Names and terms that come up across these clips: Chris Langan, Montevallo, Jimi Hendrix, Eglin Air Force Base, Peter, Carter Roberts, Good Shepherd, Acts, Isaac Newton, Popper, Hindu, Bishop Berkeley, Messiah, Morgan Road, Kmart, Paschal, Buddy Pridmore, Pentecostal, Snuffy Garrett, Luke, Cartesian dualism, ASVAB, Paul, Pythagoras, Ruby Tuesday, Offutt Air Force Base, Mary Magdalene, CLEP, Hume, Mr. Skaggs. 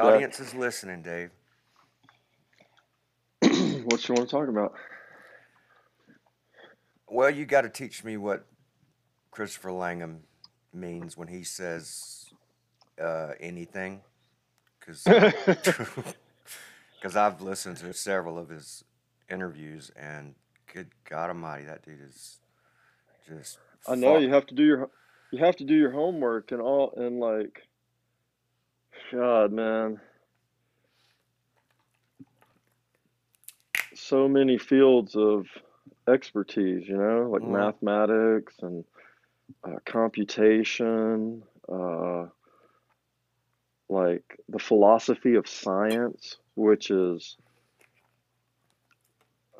Audience is listening, Dave. What you want to talk about? Well, you got to teach me what Christopher Langham means when he says anything, because I've listened to several of his interviews, and good God Almighty, that dude is just. I know you have to do your homework and all, and like. God, man. So many fields of expertise, you know, like mathematics and computation, like the philosophy of science, which is,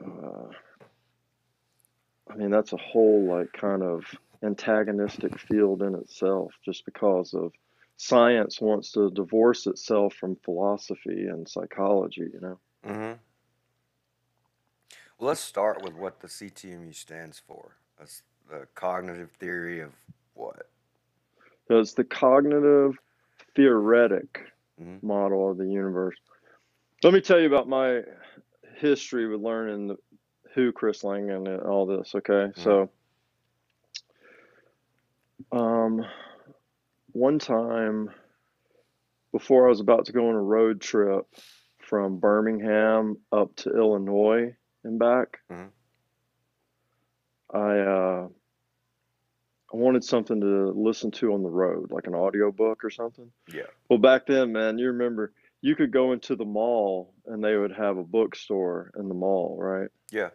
I mean, that's a whole like kind of antagonistic field in itself, just because of science wants to divorce itself from philosophy and psychology, you know? Mm-hmm. Well, let's start with what the CTMU stands for. That's the cognitive theory of what? So it's the cognitive theoretic model of the universe. Let me tell you about my history with learning who Chris Langan and all this, okay? So one time before I was about to go on a road trip from Birmingham up to Illinois and back, I wanted something to listen to on the road, like an audiobook or something. Yeah. Well, back then, man, you remember you could go into the mall and they would have a bookstore in the mall, right? Yeah.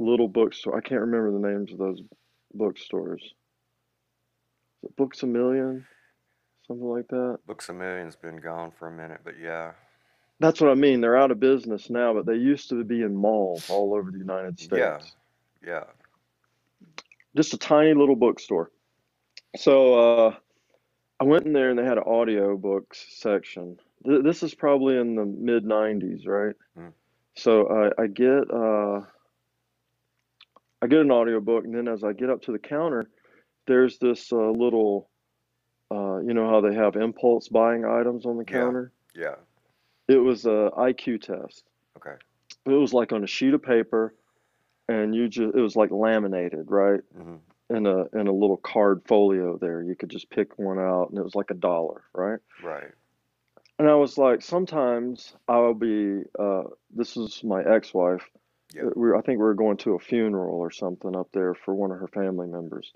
Little bookstore. I can't remember the names of those bookstores. Books a Million, something like that. Books a Million's been gone for a minute, but yeah. That's what I mean. They're out of business now, but they used to be in malls all over the United States. Yeah, yeah. Just a tiny little bookstore. So I went in there and they had an audio books section. This is probably in the mid 90s, right? So I get an audiobook, and then as I get up to the counter, there's this little, you know how they have impulse buying items on the counter? Yeah. It was an IQ test. Okay. It was like on a sheet of paper, and you just, it was like laminated, right? In a little card folio there. You could just pick one out, and it was like $1, right? Right. And I was like, sometimes I'll be, this is my ex-wife. Yeah. I think we were going to a funeral or something up there for one of her family members.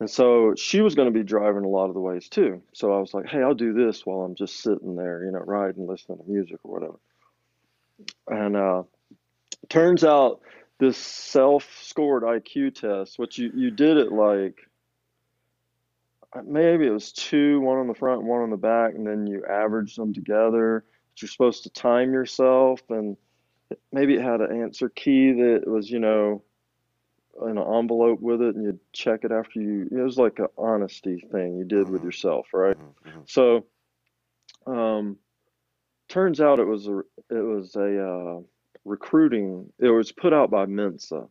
And so she was going to be driving a lot of the ways too. So I was like, hey, I'll do this while I'm just sitting there, you know, riding, listening to music or whatever. And turns out this self-scored IQ test, which you did it like, maybe it was two, one on the front, one on the back, and then you averaged them together. But you're supposed to time yourself, and maybe it had an answer key that was, you know, in an envelope with it, and you'd check it after you, it was like an honesty thing you did with yourself, right? So turns out it was a recruiting, it was put out by Mensa,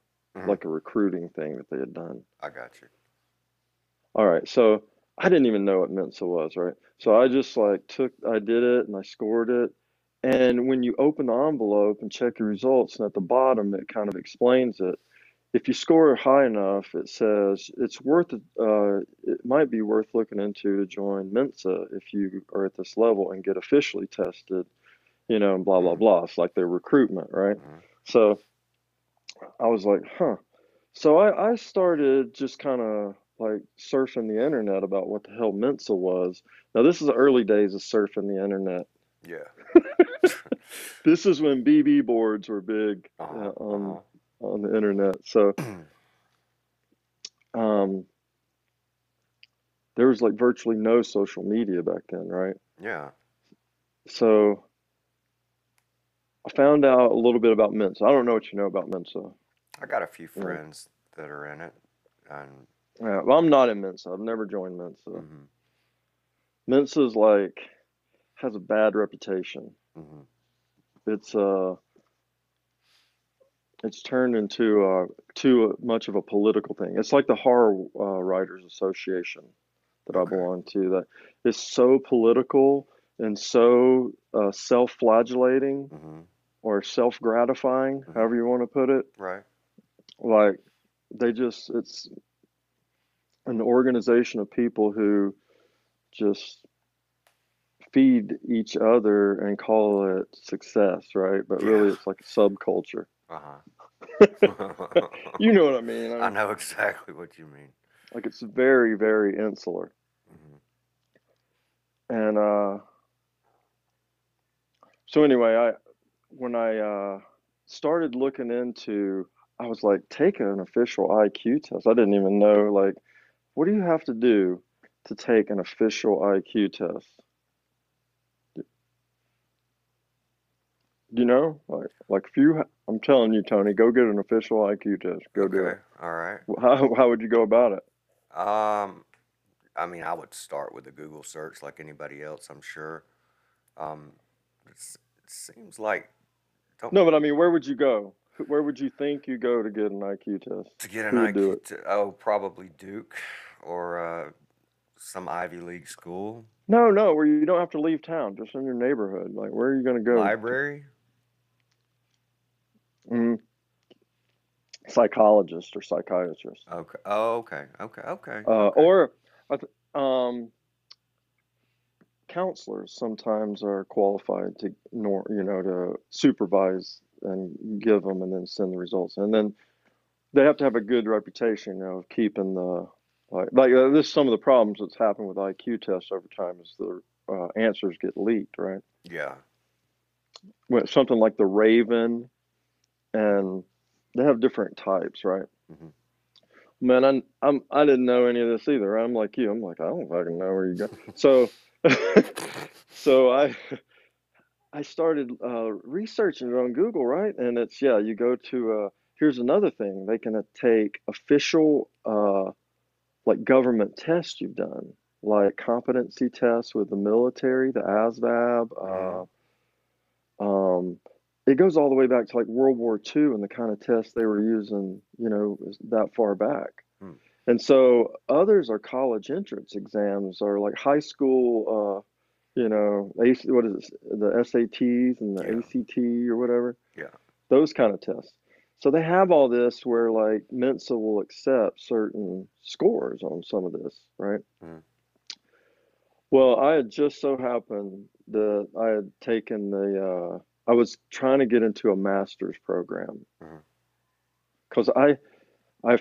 like a recruiting thing that they had done. I got you. All right, so I didn't even know what Mensa was, right? So I just like I did it and I scored it. And when you open the envelope and check your results, and at the bottom it kind of explains it. If you score high enough, it says it's worth, it might be worth looking into to join Mensa if you are at this level and get officially tested, you know, and blah, blah, blah. It's like their recruitment, right? So I was like, huh. So I started just kind of like surfing the internet about what the hell Mensa was. Now, this is the early days of surfing the internet. Yeah. This is when BB boards were big on the internet. So there was like virtually no social media back then, right? Yeah. So I found out a little bit about Mensa. I don't know what you know about Mensa. I got a few friends that are in it. And... yeah, well, I'm not in Mensa. I've never joined Mensa. Mensa's like has a bad reputation. It's it's turned into too much of a political thing. It's like the Horror Writers Association that I belong to. That is so political and so self-flagellating or self-gratifying, however you want to put it. Right. Like they just, it's an organization of people who just feed each other and call it success, right? But really it's like a subculture. You know what I mean. I know exactly what you mean. Like it's very, very insular. And so anyway, when I started looking into, I was like, take an official IQ test. I didn't even know, like, what do you have to do to take an official IQ test? You know, like if you, I'm telling you, Tony, go get an official IQ test. Go do it. All right. How would you go about it? I mean, I would start with a Google search like anybody else, I'm sure. It seems like... No, but I mean, where would you go? Where would you think you go to get an IQ test? To get an IQ test? Oh, probably Duke or some Ivy League school. No, where you don't have to leave town, just in your neighborhood. Like, where are you going to go? Library? Psychologist or psychiatrist. Okay. Oh, okay. Okay. Okay. Or counselors sometimes are qualified to, to supervise and give them, and then send the results. And then they have to have a good reputation, of keeping the this is some of the problems that's happened with IQ tests over time is the answers get leaked, right? Yeah. When something like the Raven, and they have different types, right? Mm-hmm. Man, I didn't know any of this either. I'm like you. I'm like, I don't fucking know where you go. So I started researching it on Google, right? And it's, you go to, here's another thing. They can take official, government tests you've done, like competency tests with the military, the ASVAB. It goes all the way back to, World War II and the kind of tests they were using, that far back. Hmm. And so others are college entrance exams or, high school what is it? The SATs and the ACT or whatever. Yeah. Those kind of tests. So they have all this where Mensa will accept certain scores on some of this, right? Mm. Well, I had just so happened that I had taken I was trying to get into a master's program. Because I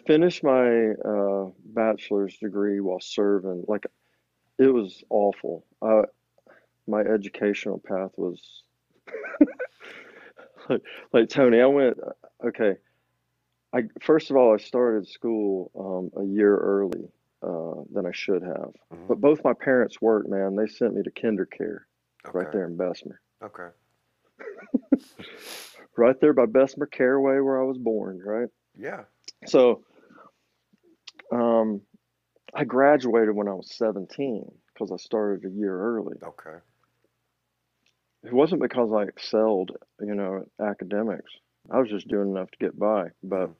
finished my bachelor's degree while serving. It was awful. My educational path was like Tony, first of all, I started school a year early than I should have. Mm-hmm. But both my parents worked, man. They sent me to KinderCare right there in Bessemer. Okay. Right there by Bessemer Caraway where I was born, right? Yeah. So I graduated when I was 17 because I started a year early. Okay. It wasn't because I excelled, at academics. I was just doing enough to get by, but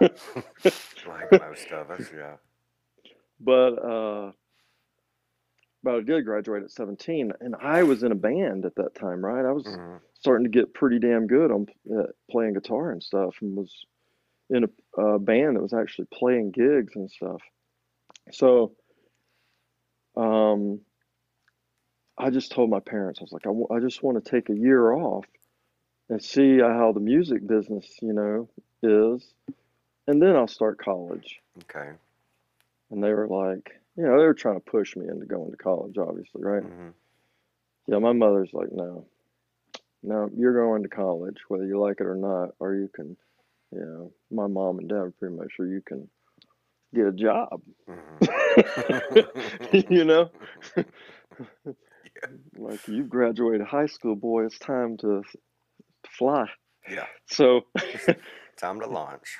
like most of us, yeah. But I did graduate at 17, and I was in a band at that time, right? I was starting to get pretty damn good on playing guitar and stuff, and was in a band that was actually playing gigs and stuff. So, I just told my parents, I was like, I just want to take a year off and see how the music business, is. And then I'll start college. Okay. And they were like, they were trying to push me into going to college, obviously, right? Mm-hmm. Yeah, my mother's like, no, you're going to college, whether you like it or not, or you can, my mom and dad are pretty much sure you can get a job. Mm-hmm. Like you've graduated high school, boy, it's time to fly. Yeah. So time to launch.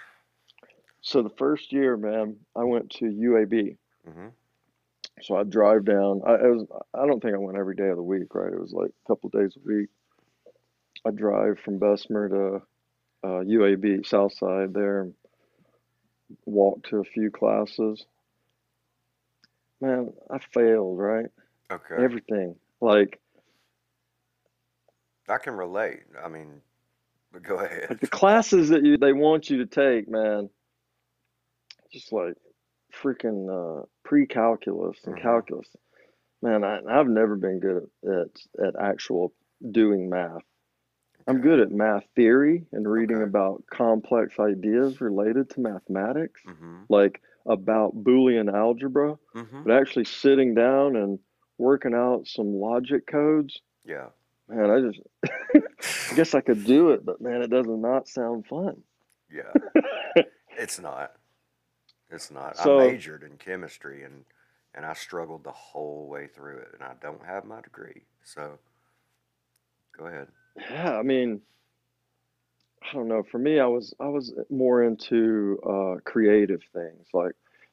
So the first year, man, I went to UAB. Mm-hmm. So I drive down. I don't think I went every day of the week, right? It was like a couple days a week. I drive from Bessemer to UAB, Southside there, walk to a few classes. Man, I failed, right? Okay. Everything. I can relate. I mean, but go ahead. The classes that they want you to take, man, just freaking pre-calculus and calculus. Man, I've never been good at actual doing math. Okay. I'm good at math theory and reading about complex ideas related to mathematics, about Boolean algebra, but actually sitting down and working out some logic codes. Yeah. Man, I guess I could do it, but man, it does not sound fun. Yeah. It's not. It's not. So, I majored in chemistry, and I struggled the whole way through it, and I don't have my degree. So go ahead. Yeah, I mean, I don't know. For me, I was more into creative things.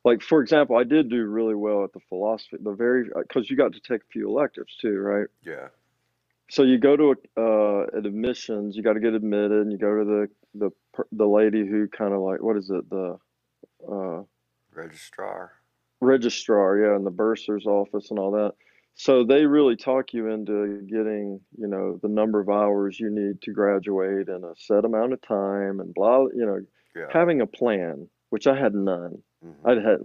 Like for example, I did do really well at the philosophy, because you got to take a few electives too, right? Yeah. So you go to an admissions, you got to get admitted, and you go to the lady who kind of like, what is it, the registrar. Registrar, yeah, and the bursar's office and all that. So they really talk you into getting, you know, the number of hours you need to graduate in a set amount of time and blah, you know, yeah. Having a plan, which I had none. Mm-hmm. I'd had,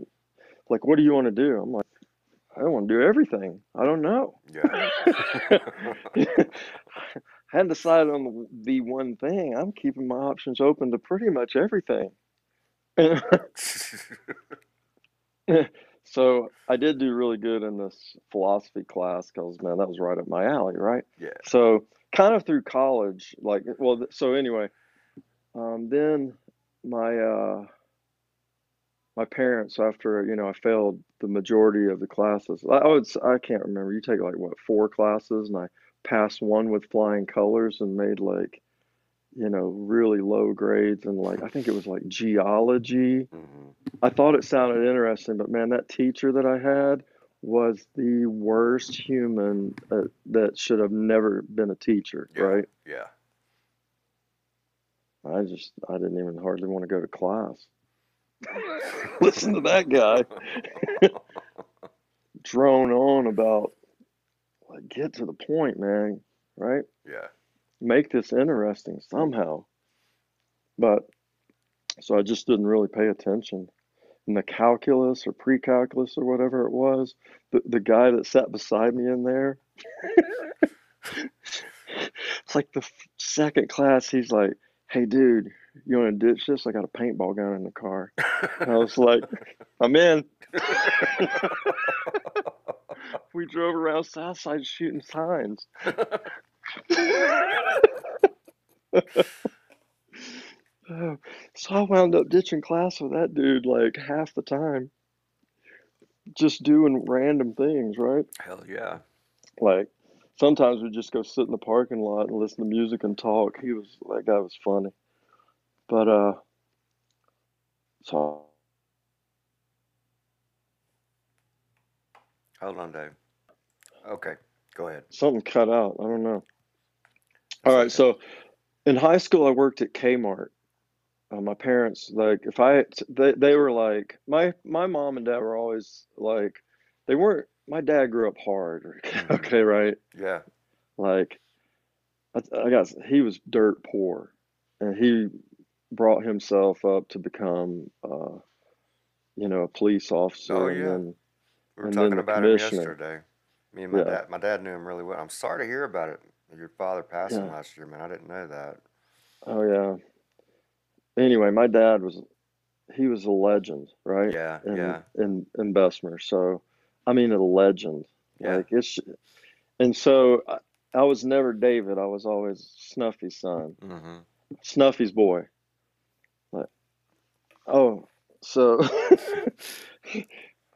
like, what do you want to do? I'm like, I want to do everything. I don't know. Yeah. I hadn't decided on the one thing. I'm keeping my options open to pretty much everything. So I did do really good in this philosophy class because, man, that was right up my alley, right? Yeah. So kind of through college, like, well, so anyway, then my parents, after, you know, I failed the majority of the classes. I can't remember. You take like, what, 4 classes, and I passed one with flying colors and made like, you know, really low grades, and like, I think it was like geology. Mm-hmm. I thought it sounded interesting, but man, that teacher that I had was the worst human that should have never been a teacher, yeah, right? Yeah. I didn't even hardly want to go to class. Listen to that guy. Drone on about, like, get to the point, man, right? Yeah. Make this interesting somehow. But so I just didn't really pay attention. And the calculus or pre-calculus or whatever it was, the guy that sat beside me in there, it's like the second class, he's like, hey, dude, you want to ditch this? I got a paintball gun in the car. And I was like, I'm in. We drove around Southside shooting signs. So I wound up ditching class with that dude like half the time, just doing random things, right? Hell yeah. Like sometimes we just go sit in the parking lot and listen to music and talk. That guy was funny. But so hold on, Dave. Okay, go ahead. Something cut out, I don't know. All right, so in high school, I worked at Kmart. My parents, like, they were like, my mom and dad were always like, they weren't, my dad grew up hard, okay, right? Yeah. Like, I guess he was dirt poor, and he brought himself up to become, you know, a police officer. Oh, yeah. We were talking about him yesterday. Me and my dad. My dad knew him really well. I'm sorry to hear about it. Your father passed him last year, man. I didn't know that. Oh, yeah. Anyway, my dad was a legend, right? Yeah, in Bessemer. So, I mean, a legend. Yeah. Like, and so, I was never David. I was always Snuffy's son. Mm-hmm. Snuffy's boy. Like, oh, so,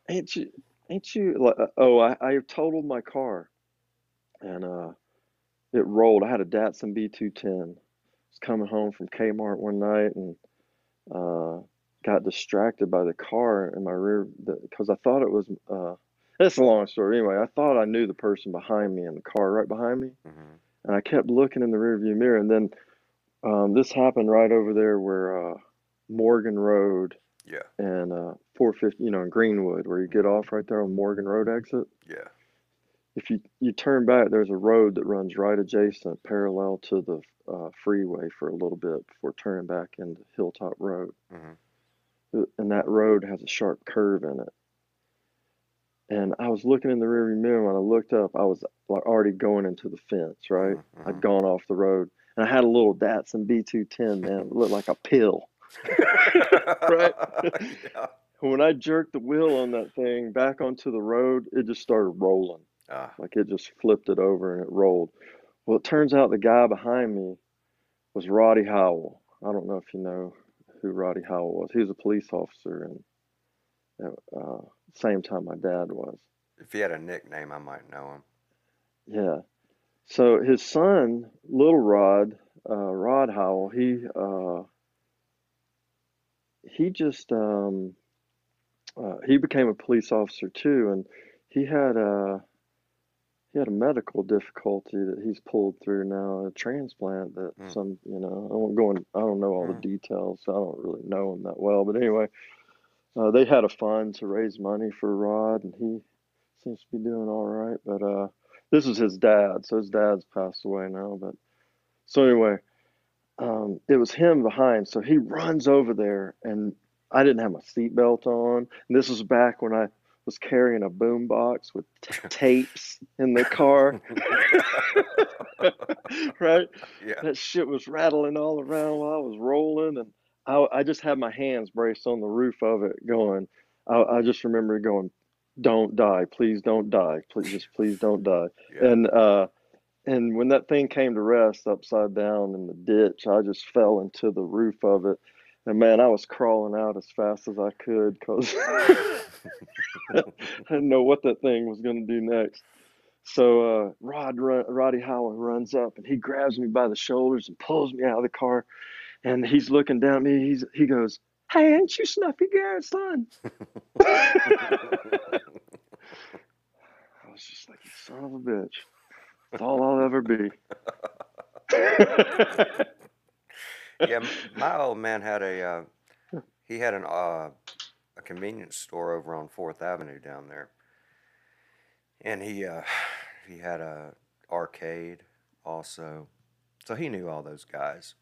ain't you, like, oh, I totaled my car. And, it rolled. I had a Datsun B210. I was coming home from Kmart one night and got distracted by the car in my rear because I thought it was. It's a long story. Anyway, I thought I knew the person behind me in the car right behind me, mm-hmm. and I kept looking in the rearview mirror. And then this happened right over there where Morgan Road, yeah, and 450, you know, in Greenwood, where you get off right there on Morgan Road exit, yeah. If you turn back, there's a road that runs right adjacent, parallel to the freeway for a little bit before turning back into Hilltop Road. Mm-hmm. And that road has a sharp curve in it. And I was looking in the rearview mirror. When I looked up, I was like already going into the fence, right? Mm-hmm. I'd gone off the road. And I had a little Datsun B210, man. It looked like a pill. Right? Yeah. When I jerked the wheel on that thing back onto the road, it just started rolling. Like it just flipped it over and it rolled. Well, it turns out the guy behind me was Roddy Howell. I don't know if you know who Roddy Howell was. He was a police officer, and same time my dad was. If he had a nickname, I might know him. Yeah. So his son, little Rod, Rod Howell, he became a police officer too, and he had a medical difficulty that he's pulled through now, a transplant that I don't know all the details, so I don't really know him that well, but anyway, they had a fund to raise money for Rod, and he seems to be doing all right, but this is his dad, so his dad's passed away now, but so anyway, it was him behind, so he runs over there, and I didn't have my seatbelt on, and this was back when I was carrying a boombox with tapes in the car, right? Yeah. That shit was rattling all around while I was rolling, and I just had my hands braced on the roof of it going, I just remember going, don't die, please don't die, please don't die. Yeah. And when that thing came to rest upside down in the ditch, I just fell into the roof of it. And man, I was crawling out as fast as I could because I didn't know what that thing was going to do next. So Roddy Howell runs up, and he grabs me by the shoulders and pulls me out of the car. And he's looking down at me. He goes, "Hey, ain't you Snuffy Garrett's son?" I was just like, son of a bitch. That's all I'll ever be. Yeah, my old man had a convenience store over on 4th Avenue down there, and he had a arcade also, so he knew all those guys.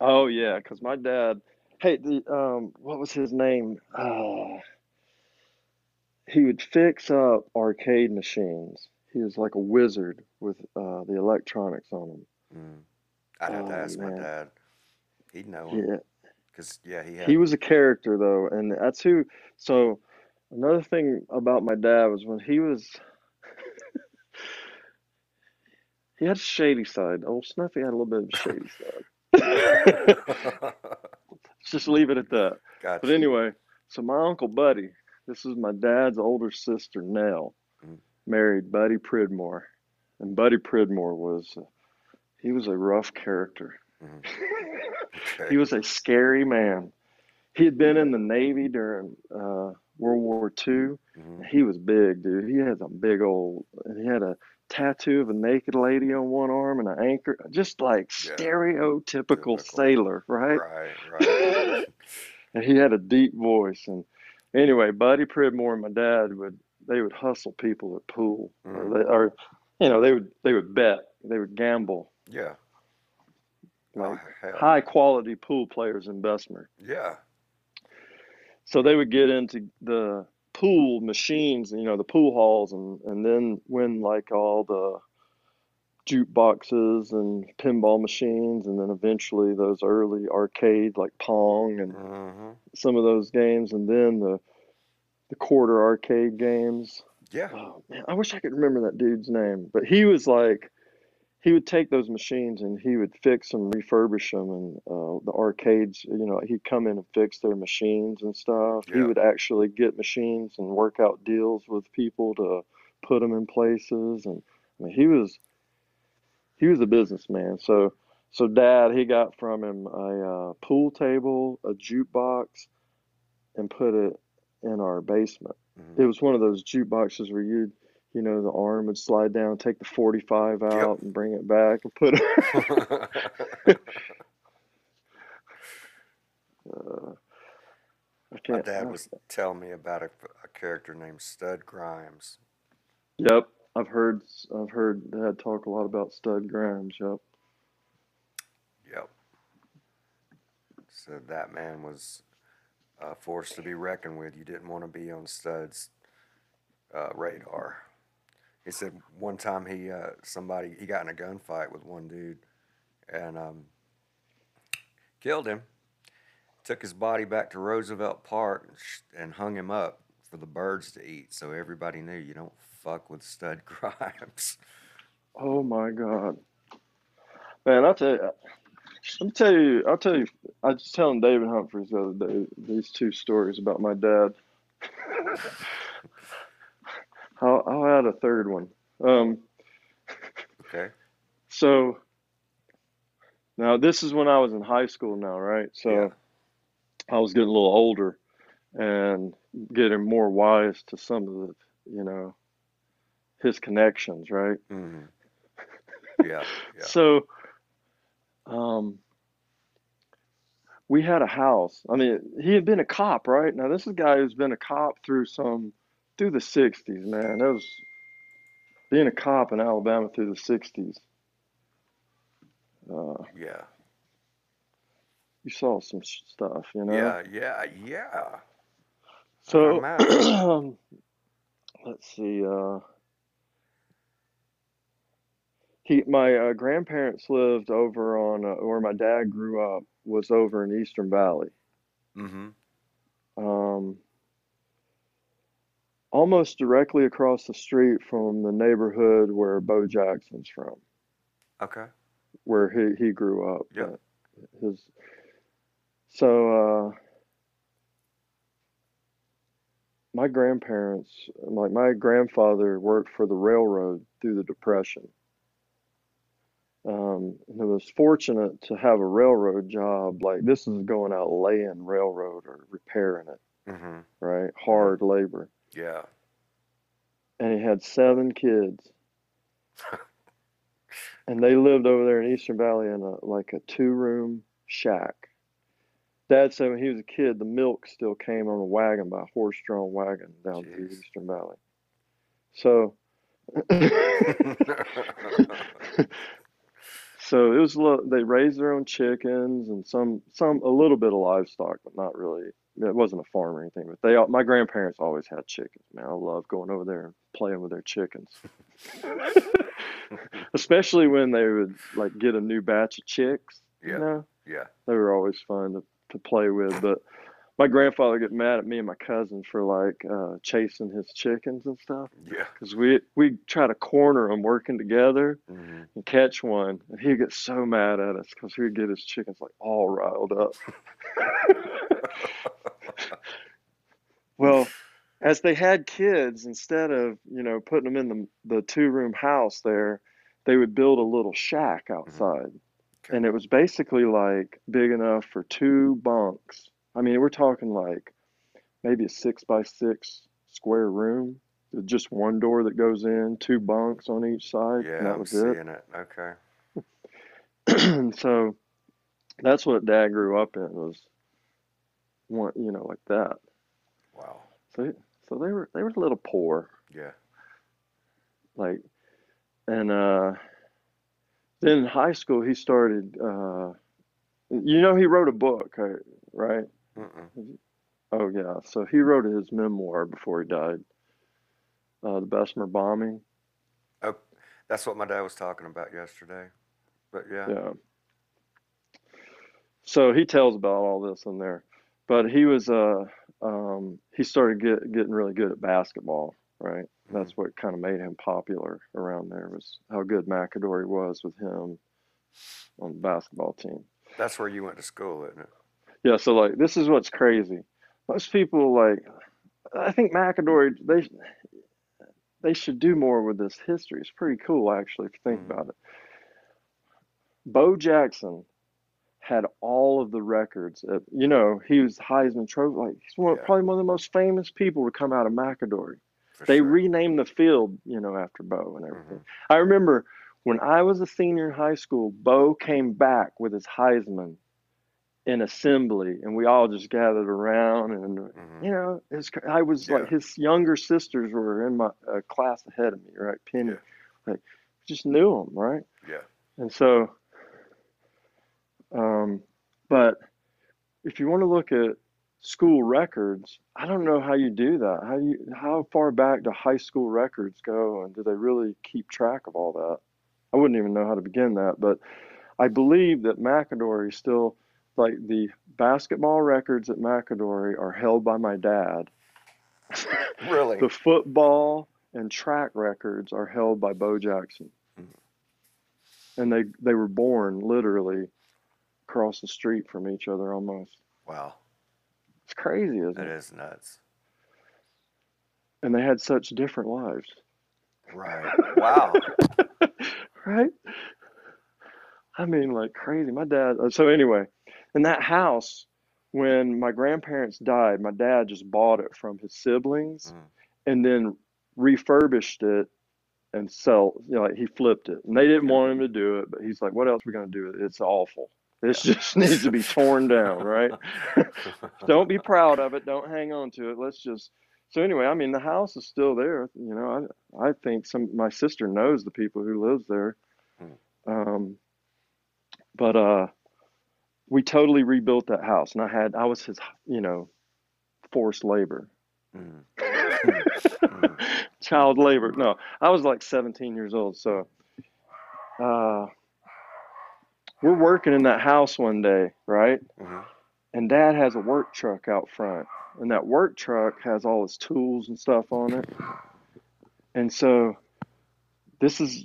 Oh yeah, because my dad, what was his name? He would fix up arcade machines. He was like a wizard with the electronics on them. I'd have to ask my dad. He'd know him. Yeah. Because, he was a character, though, and that's who... So, another thing about my dad was when he was... he had a shady side. Old Snuffy had a little bit of a shady side. Let's just leave it at that. Gotcha. But anyway, so my Uncle Buddy, this is my dad's older sister, Nell, married Buddy Pridmore. And Buddy Pridmore was a rough character. Okay. He was a scary man. He had been in the Navy during World War II. He was big, dude. He had a big old... He had a tattoo of a naked lady on one arm and an anchor. Just like stereotypical sailor, right? Right. And he had a deep voice. And anyway, Buddy Pridmore and my dad would hustle people at pool, or they would bet, they would gamble. Yeah. Like high-quality pool players in Bessemer. Yeah. So they would get into the pool machines, the pool halls, and then win, like, all the jukeboxes and pinball machines, and then eventually those early arcade, like Pong and some of those games, and then the quarter arcade games. Yeah. Oh, man, I wish I could remember that dude's name. But he was, like... He would take those machines and he would fix them, refurbish them, and the arcades, he'd come in and fix their machines and stuff. Yeah. He would actually get machines and work out deals with people to put them in places. And I mean, he was a businessman. So Dad, he got from him a pool table, a jukebox, and put it in our basement. It was one of those jukeboxes where the arm would slide down, take the 45 out and bring it back and put it. My dad was telling me about a character named Stud Grimes. Yep, I've heard Dad talk a lot about Stud Grimes. Yep. So that man was a force to be reckoned with. You didn't want to be on Stud's radar. He said one time he got in a gunfight with one dude and killed him, took his body back to Roosevelt Park and hung him up for the birds to eat, so everybody knew you don't fuck with Stud Grimes. Oh my God. Man, I'll tell you, I'll tell you, I was telling David Humphreys the other day these two stories about my dad. I'll add a third one. Okay. So now this is when I was in high school now, right? So yeah. I was getting a little older and getting more wise to some of the, you know, his connections, right? Mm-hmm. Yeah. So we had a house. I mean, he had been a cop, right? Now this is a guy who's been a cop through the 60s, man. That was being a cop in Alabama through the 60s. Yeah. You saw some stuff, you know? Yeah. So, let's see. My grandparents lived over on where my dad grew up was over in Eastern Valley. Mm-hmm. Almost directly across the street from the neighborhood where Bo Jackson's from. Okay. Where he grew up. Yeah. So my grandparents, like my grandfather, worked for the railroad through the Depression. And it was fortunate to have a railroad job. Like this is going out laying railroad or repairing it, mm-hmm. right? Hard labor. Yeah. And he had 7 kids. And they lived over there in Eastern Valley in a 2-room shack. Dad said when he was a kid, the milk still came on a wagon by a horse-drawn wagon down through Eastern Valley. So, so it was. They raised their own chickens and a little bit of livestock, but not really. It wasn't a farm or anything. But my grandparents always had chickens. Man, I love going over there and playing with their chickens. Especially when they would like get a new batch of chicks. Yeah. You know? Yeah. They were always fun to play with. But my grandfather get mad at me and my cousin for like chasing his chickens and stuff. Yeah. Because we try to corner them working together mm-hmm. and catch one, and he'd get so mad at us because he'd get his chickens like all riled up. Well, as they had kids, instead of, you know, putting them in the 2-room house there, they would build a little shack outside. Mm-hmm. Okay. And it was basically like big enough for 2 bunks. I mean, we're talking like maybe a 6x6 square room. Just one door that goes in, 2 bunks on each side. Yeah, and that was I'm seeing it. Okay. So that's what Dad grew up in was, one, you know, like that. Wow. So they were a little poor. Yeah. Like, and then in high school he started. You know, he wrote a book, right? Mm-mm. Oh yeah. So he wrote his memoir before he died. The Bessemer bombing. Oh, that's what my dad was talking about yesterday. But yeah. Yeah. So he tells about all this in there, but he was he started getting really good at basketball, right? Mm-hmm. That's what kind of made him popular around there was how good McAdory was with him on the basketball team. That's where you went to school, isn't it? Yeah, so, like, this is what's crazy. Most people, like, I think McAdory, they should do more with this history. It's pretty cool, actually, if you think mm-hmm. about it. Bo Jackson had all of the records. You know, he was Heisman Trophy. Like, he's probably one of the most famous people to come out of McAdory. They renamed the field, you know, after Bo and everything. Mm-hmm. I remember when I was a senior in high school, Bo came back with his Heisman in assembly, and we all just gathered around. And, mm-hmm. you know, like, his younger sisters were in my class ahead of me, right? Penny. Yeah. Like, just knew him, right? Yeah. And so, but if you want to look at school records, I don't know how you do that. How far back do high school records go, and do they really keep track of all that? I wouldn't even know how to begin that, but I believe that McAdory still, like, the basketball records at McAdory are held by my dad. Really? The football and track records are held by Bo Jackson. Mm-hmm. And they were born literally across the street from each other almost. Wow. It's crazy, isn't it? It is nuts. And they had such different lives. Right. Wow. Right? I mean, like crazy. My dad, so anyway, in that house, when my grandparents died, my dad just bought it from his siblings and then refurbished it and sell, you know, like he flipped it. And they didn't want him to do it, but he's like, what else are we going to do with it? It's awful. This just needs to be torn down, right? Don't be proud of it. Don't hang on to it. Let's just, so anyway, I mean, the house is still there. You know, I think my sister knows the people who lives there. We totally rebuilt that house, and I was his, you know, forced labor, child labor. No, I was like 17 years old. So, we're working in that house one day, right? And Dad has a work truck out front, and that work truck has all his tools and stuff on it. And so this is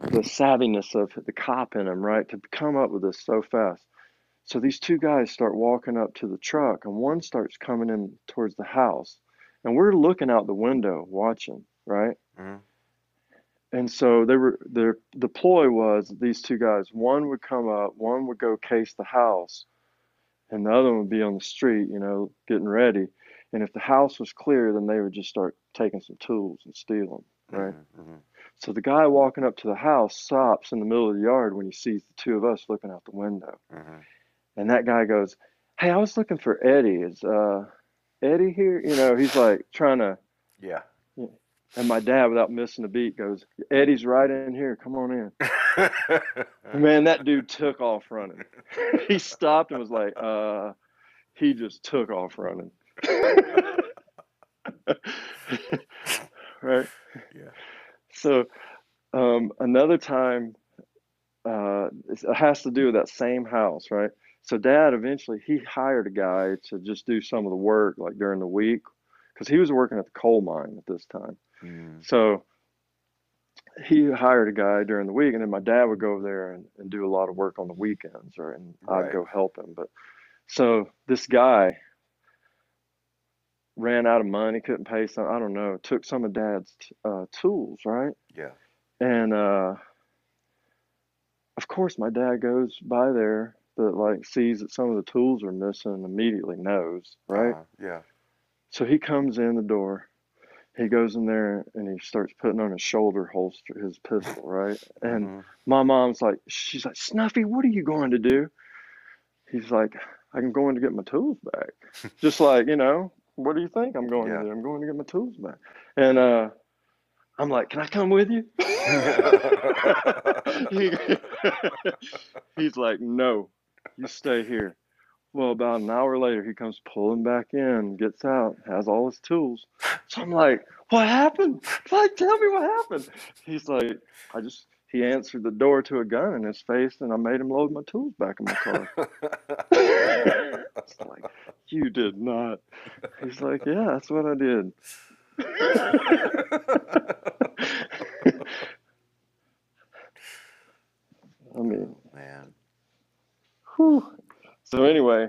the savviness of the cop in him, right? To come up with this so fast. So these two guys start walking up to the truck, and one starts coming in towards the house, and we're looking out the window watching, right? And so the ploy was these two guys, one would come up, one would go case the house, and the other one would be on the street, you know, getting ready. And if the house was clear, then they would just start taking some tools and stealing, right? So the guy walking up to the house stops in the middle of the yard when he sees the two of us looking out the window. And that guy goes, hey, I was looking for Eddie. Is Eddie here? You know, he's like trying to. Yeah. And my dad, without missing a beat, goes, Eddie's right in here. Come on in. Man, that dude took off running. He stopped and was like, he just took off running. Right? Yeah. So another time, it has to do with that same house, right? So Dad eventually, he hired a guy to just do some of the work like during the week because he was working at the coal mine at this time. So he hired a guy during the week, and then my dad would go over there and do a lot of work on the weekends, or and I'd go help him. But so this guy ran out of money, couldn't pay some, I don't know, took some of Dad's tools, right? Yeah. And of course my dad goes by there, that like sees that some of the tools are missing and immediately knows, right? Yeah. So he comes in the door, he goes in there and he starts putting on his shoulder holster, his pistol, right? And my mom's like, she's like, Snuffy, what are you going to do? He's like, I'm going to get my tools back. Just like, you know, what do you think I'm going to do? I'm going to get my tools back. And I'm like, can I come with you? He's like, no. You stay here. Well, about an hour later, he comes pulling back in, gets out, has all his tools. So I'm like, what happened? Like, tell me what happened. He's like, he answered the door to a gun in his face, and I made him load my tools back in my car. It's like, you did not. He's like, yeah, that's what I did. I mean, man. So anyway,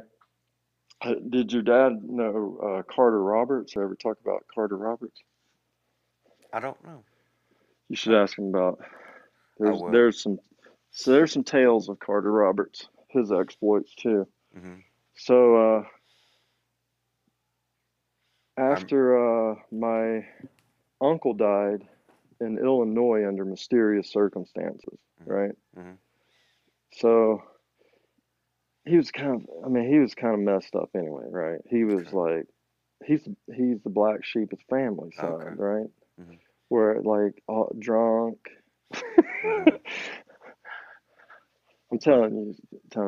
did your dad know Carter Roberts? Ever talk about Carter Roberts? I don't know. You should ask him about. There's some tales of Carter Roberts, his exploits too. So after my uncle died in Illinois under mysterious circumstances, right? So. He was kind of messed up anyway, right? He was like, he's the black sheep of the family side, right? Where like all drunk. I'm telling you,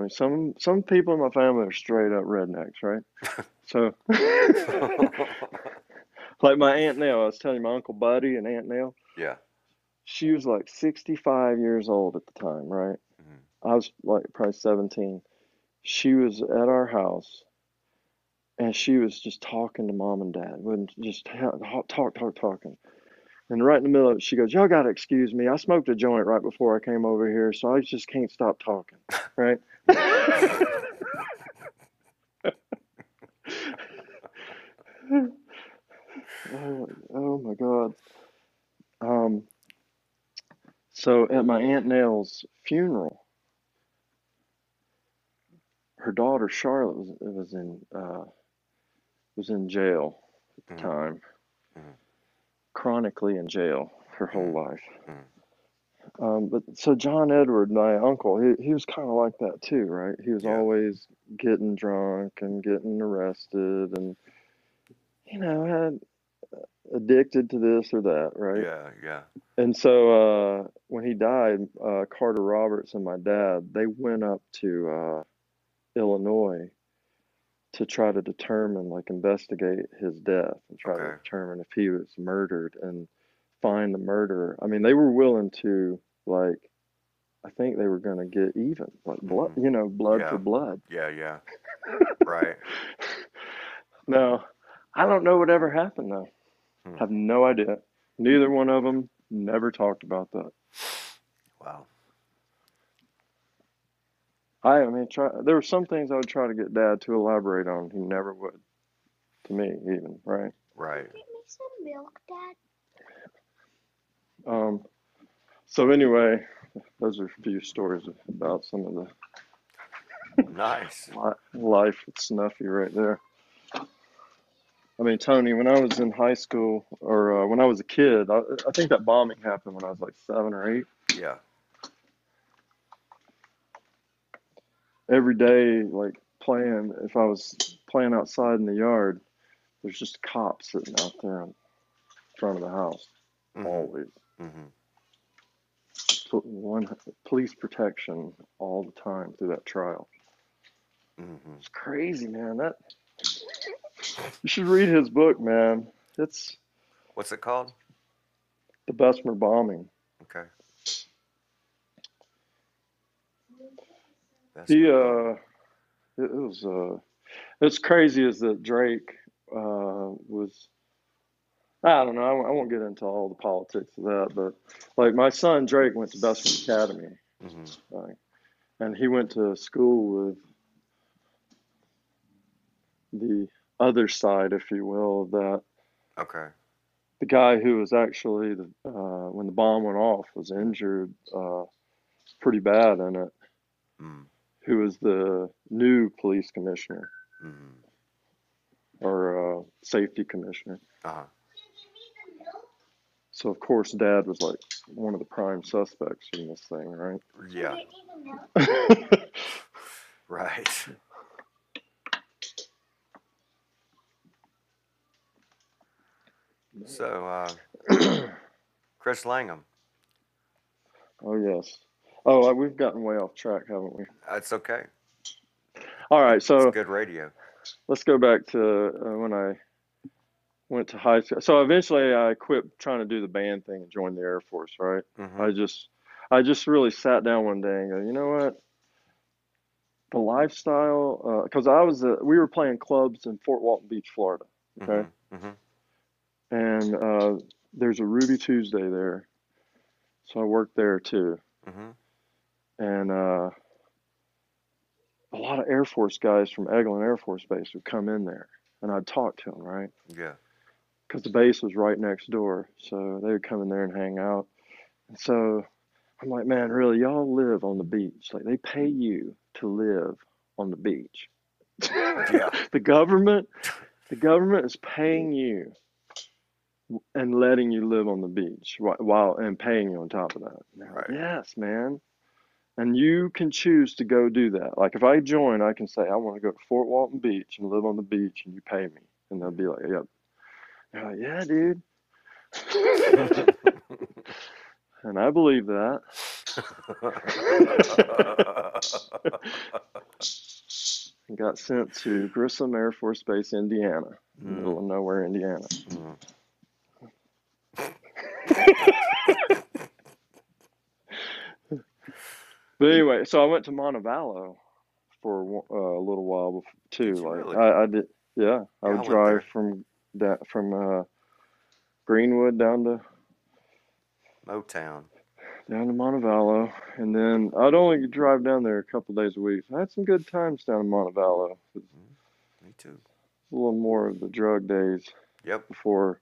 some people in my family are straight up rednecks, right? So, like my Aunt Nell, I was telling you, my Uncle Buddy and Aunt Nell. Yeah. She was like 65 years old at the time, right? I was like probably 17. She was at our house, and she was just talking to Mom and Dad. Wouldn't just talking. And right in the middle of it, she goes, y'all got to excuse me. I smoked a joint right before I came over here, so I just can't stop talking, right? Oh, my God. So at my Aunt Nell's funeral, her daughter Charlotte was in jail at the time. Mm-hmm. Chronically in jail her whole life. Mm-hmm. But so John Edward, my uncle, he was kind of like that too, right? He was always getting drunk and getting arrested and, you know, had addicted to this or that, right? Yeah, yeah. And so when he died, Carter Roberts and my dad, they went up to Illinois to try to determine, like, investigate his death and try to determine if he was murdered and find the murderer. I mean, they were willing to, like, I think they were going to get even, like, blood, you know, blood for blood. Yeah, yeah. Right. No, I don't know what ever happened, though. Hmm. Have no idea. Neither one of them never talked about that. Wow. There were some things I would try to get Dad to elaborate on. He never would, to me even, right? Right. Give me some milk, Dad. So anyway, those are a few stories about some of the nice life at Snuffy right there. I mean, Tony, when I was in high school, or when I was a kid, I think that bombing happened when I was like 7 or 8. Yeah. Every day, like playing, if I was playing outside in the yard, there's just a cop sitting out there in front of the house, always. Mm-hmm. Police protection all the time through that trial. Mm-hmm. It's crazy, man. That you should read his book, man. It's what's it called? The Bessemer Bombing. Okay. It's crazy is that Drake I don't know, I won't get into all the politics of that, but like my son Drake went to Bessemer Academy, right? And he went to school with the other side, if you will, of that. Okay. The guy who was actually, when the bomb went off, was injured pretty bad in it. Mm. Who was the new police commissioner or safety commissioner. Uh-huh. So, of course, Dad was like one of the prime suspects in this thing, right? Yeah. Right. So, Chris Langham. Oh, yes. Oh, we've gotten way off track, haven't we? That's okay. All right, so it's good radio. Let's go back to when I went to high school. So eventually, I quit trying to do the band thing and joined the Air Force. Right? Mm-hmm. I just really sat down one day and go, you know what? The lifestyle, because we were playing clubs in Fort Walton Beach, Florida. Okay. Mm-hmm. And there's a Ruby Tuesday there, so I worked there too. Mm-hmm. And a lot of Air Force guys from Eglin Air Force Base would come in there, and I'd talk to them, right? Yeah. Because the base was right next door, so they would come in there and hang out. And so I'm like, man, really, y'all live on the beach. Like, they pay you to live on the beach. Yeah. The government is paying you and letting you live on the beach and paying you on top of that. Right. Yes, man. And you can choose to go do that. Like if I join, I can say, I want to go to Fort Walton Beach and live on the beach and you pay me. And they'll be like, yep. And I'm like, yeah, dude. And I believe that. And got sent to Grissom Air Force Base, Indiana, middle of nowhere, Indiana. Mm. But anyway, so I went to Montevallo for a little while too. That's like really cool. I did, yeah. I would drive from Greenwood down to Motown. Down to Montevallo, and then I'd only drive down there a couple days a week. I had some good times down in Montevallo. Mm-hmm. Me too. A little more of the drug days. Yep. Before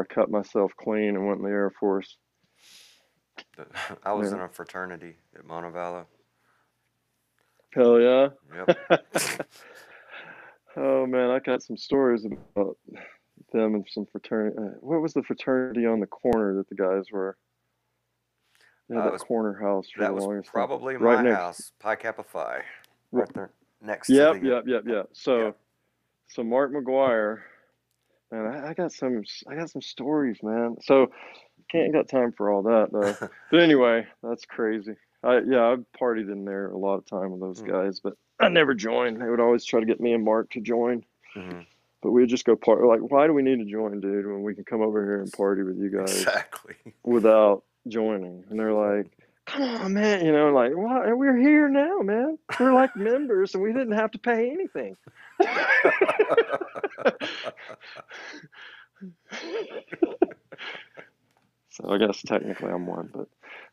I cut myself clean and went in the Air Force. I was in a fraternity at Montevallo. Hell yeah. Yep. Oh man, I got some stories about them and some fraternity. What was the fraternity on the corner that the guys were? Yeah, that was, corner house. That was probably my house, Pi Kappa Phi, right there next to the... Yep. So Mark McGuire, man, I got some stories, man. So can't got time for all that though. But anyway, that's crazy. I partied in there a lot of time with those guys, but I never joined. They would always try to get me and Mark to join. Mm-hmm. But we'd just go party. Like, why do we need to join, dude, when we can come over here and party with you guys? Exactly. Without joining. And they're like, come on, man, like, well, we're here now, man, we're like members and we didn't have to pay anything. So I guess technically I'm one,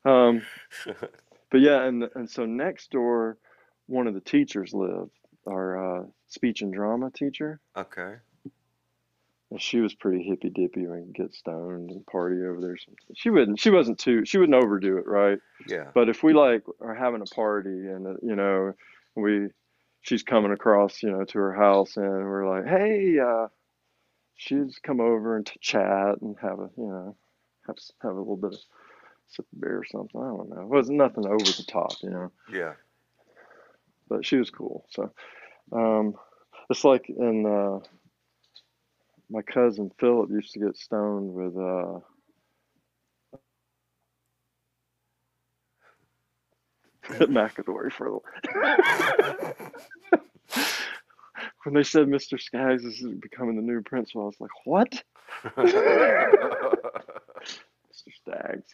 but yeah. And so next door, one of the teachers lived, our speech and drama teacher. Okay. She was pretty hippy dippy and get stoned and party over there. She wouldn't overdo it, right? Yeah. But if we are having a party and she's coming across to her house and we're like, hey, she's come over and to chat and have a have a little bit of sip of beer or something. I don't know. It wasn't nothing over the top, Yeah. But she was cool. So, it's like in. My cousin Philip used to get stoned with McAdory for a little. When they said Mr. Skaggs is becoming the new principal, I was like, what? Mr. Skaggs.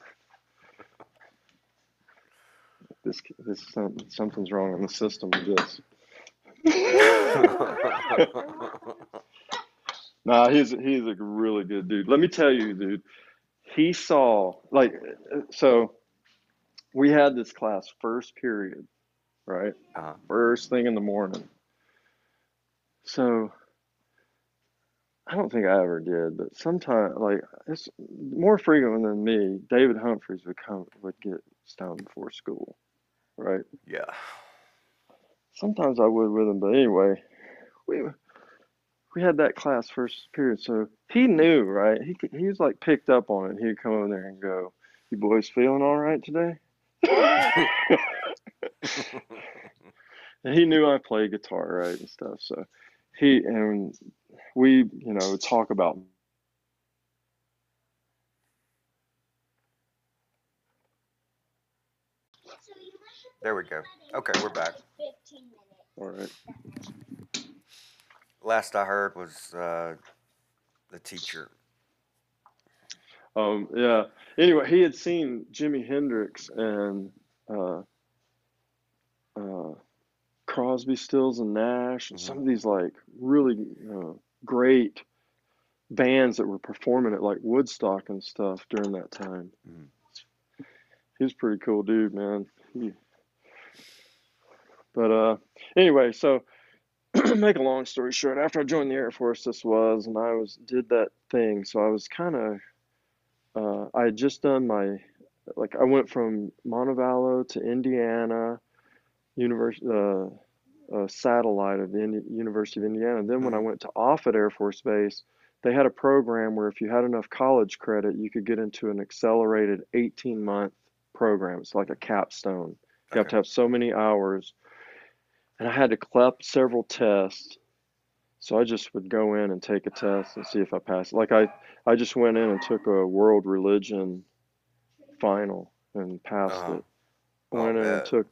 This something's wrong in the system with this. Nah, he's a really good dude. Let me tell you, dude, he saw, so we had this class first period, right? Uh-huh. First thing in the morning. So I don't think I ever did, but sometimes, it's more frequent than me, David Humphreys would get stoned before school, right? Yeah. Sometimes I would with him, but anyway, we had that class first period, so he knew, right? He was picked up on it. He'd come over there and go, "You boys feeling all right today?" And he knew I played guitar, right, and stuff. So we, talk about there we go. Okay, we're back. All right. Last I heard was the teacher. Yeah. Anyway, he had seen Jimi Hendrix and Crosby, Stills, and Nash, and some of these really great bands that were performing at Woodstock and stuff during that time. Mm-hmm. He was a pretty cool dude, man. But anyway, so. Make a long story short, after I joined the Air Force, did that thing. So I was kind of, I had just done I went from Montevallo to Indiana, a satellite of the University of Indiana. Then when I went to Offutt Air Force Base, they had a program where if you had enough college credit, you could get into an accelerated 18-month program. It's like a capstone. You have to have so many hours. And I had to clep several tests. So I just would go in and take a test and see if I passed. I just went in and took a world religion final and passed it.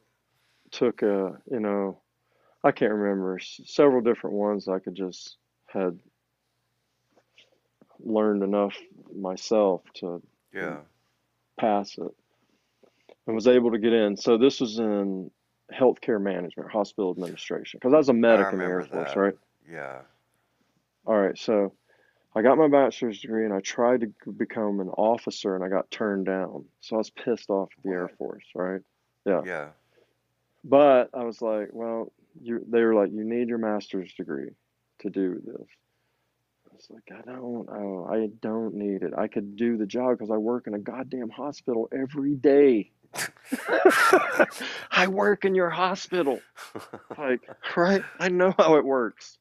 Took a, I can't remember, several different ones I could just had learned enough myself to pass it. And was able to get in. So this was in healthcare management, hospital administration, because I was a medic in the Air Force, right? Yeah. All right, so I got my bachelor's degree and I tried to become an officer and I got turned down. So I was pissed off at the Air Force, right? Yeah. Yeah. But I was like, well, they were like, you need your master's degree to do this. I was like, I don't need it. I could do the job because I work in a goddamn hospital every day. I work in your hospital. Like, right? I know how it works.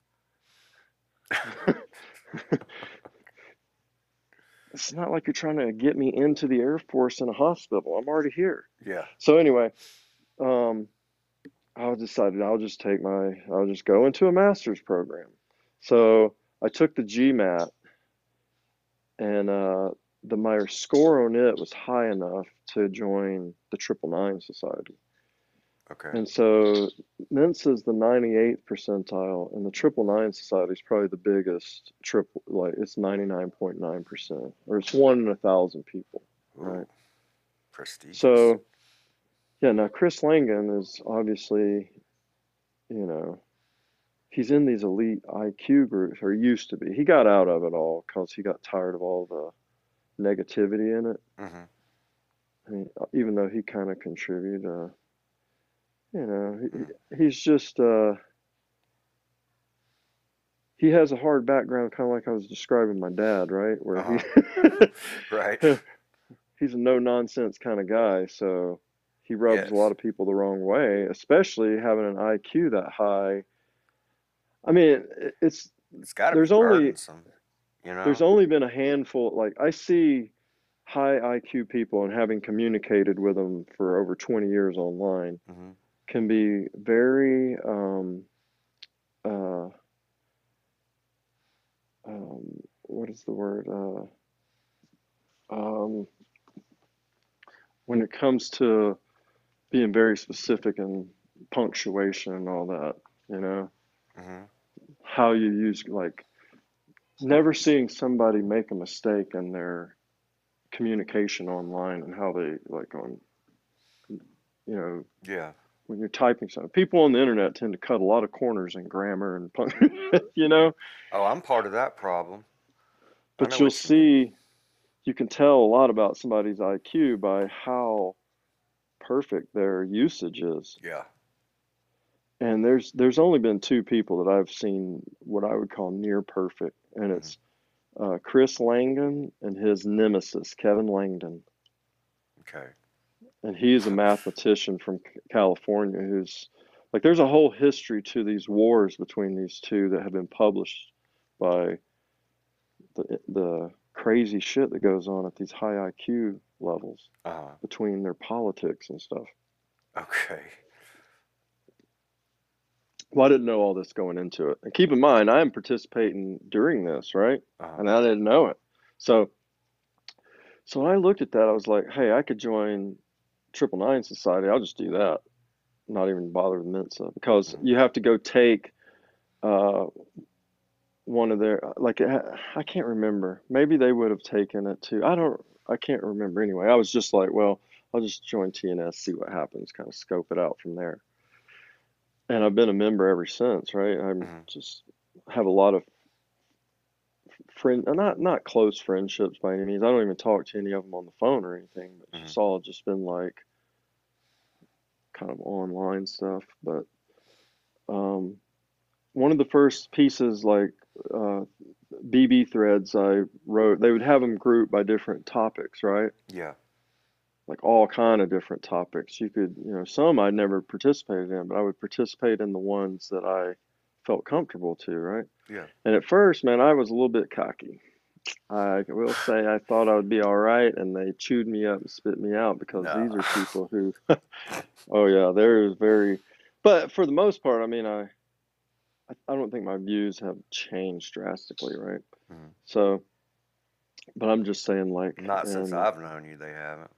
It's not like you're trying to get me into the Air Force in a hospital. I'm already here. Yeah. So anyway, I decided I'll just go into a master's program. So I took the GMAT, and my score on it was high enough to join the 999 Society. Okay. And so Mensa's the 98th percentile, and the 999 Society is probably the biggest triple. Like, it's 99.9%, or it's 1 in 1,000 people. Ooh, right. Prestigious. So, yeah. Now Chris Langan is obviously, you know, he's in these elite IQ groups, or used to be. He got out of it all because he got tired of all the negativity in it. Mm-hmm. I mean, even though he kind of contributed. You know, he's just, he has a hard background, kind of like I was describing my dad, right? Where right. He's a no-nonsense kind of guy, so he rubs a lot of people the wrong way, especially having an IQ that high. I mean, it's got to be burdensome, you know? There's only been a handful, like, I see high IQ people, and having communicated with them for over 20 years online, mm-hmm. can be very what is the word, when it comes to being very specific and punctuation and all that, you know, mm-hmm. how you use, like, never seeing somebody make a mistake in their communication online and how they, like, on, you know, yeah. when you're typing something. People on the internet tend to cut a lot of corners in grammar and you know. Oh, I'm part of that problem. But you'll see, you can tell a lot about somebody's IQ by how perfect their usage is. Yeah. And there's only been 2 people that I've seen what I would call near perfect, and mm-hmm. it's Chris Langan and his nemesis, Kevin Langdon. Okay. And he's a mathematician from California who's, like, there's a whole history to these wars between these two that have been published by the crazy shit that goes on at these high IQ levels between their politics and stuff. Okay. Well, I didn't know all this going into it. And keep in mind, I am participating during this, right? Uh-huh. And I didn't know it. So when I looked at that, I was like, hey, I could join 999 Society. I'll just do that. Not even bother with Mensa. Because mm-hmm. you have to go take one of their, like, I can't remember. Maybe they would have taken it too. I can't remember anyway. I was just like, well, I'll just join TNS, see what happens, kind of scope it out from there. And I've been a member ever since, right? I mm-hmm. just have a lot of not close friendships by any means. I don't even talk to any of them on the phone or anything. But mm-hmm. it's all just been like kind of online stuff. But one of the first pieces, like BB threads I wrote, they would have them grouped by different topics, right? Yeah. Like all kind of different topics. You could, you know, some I'd never participated in, but I would participate in the ones that I felt comfortable to, right? Yeah. And at first, man, I was a little bit cocky. I will say I thought I would be all right, and they chewed me up and spit me out because these are people who, oh yeah, there is very, but for the most part, I mean, I don't think my views have changed drastically, right? Mm-hmm. So, but I'm just saying, like. Not since I've known you, they haven't.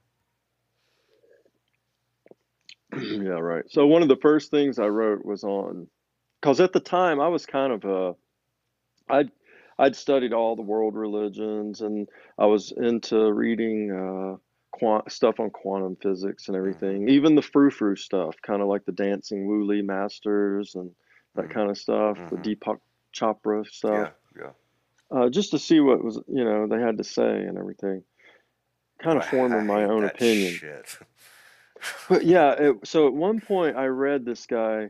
Yeah, right. So one of the first things I wrote was on, because at the time I was kind of I'd studied all the world religions, and I was into reading stuff on quantum physics and everything, mm-hmm. even the frou-frou stuff, kind of like the Dancing Wu Lee Masters and that mm-hmm. kind of stuff, mm-hmm. the Deepak Chopra stuff. Yeah, yeah. just to see what was, you know, they had to say and everything. Kind of forming my own opinion. Shit. But yeah, so at one point I read this guy.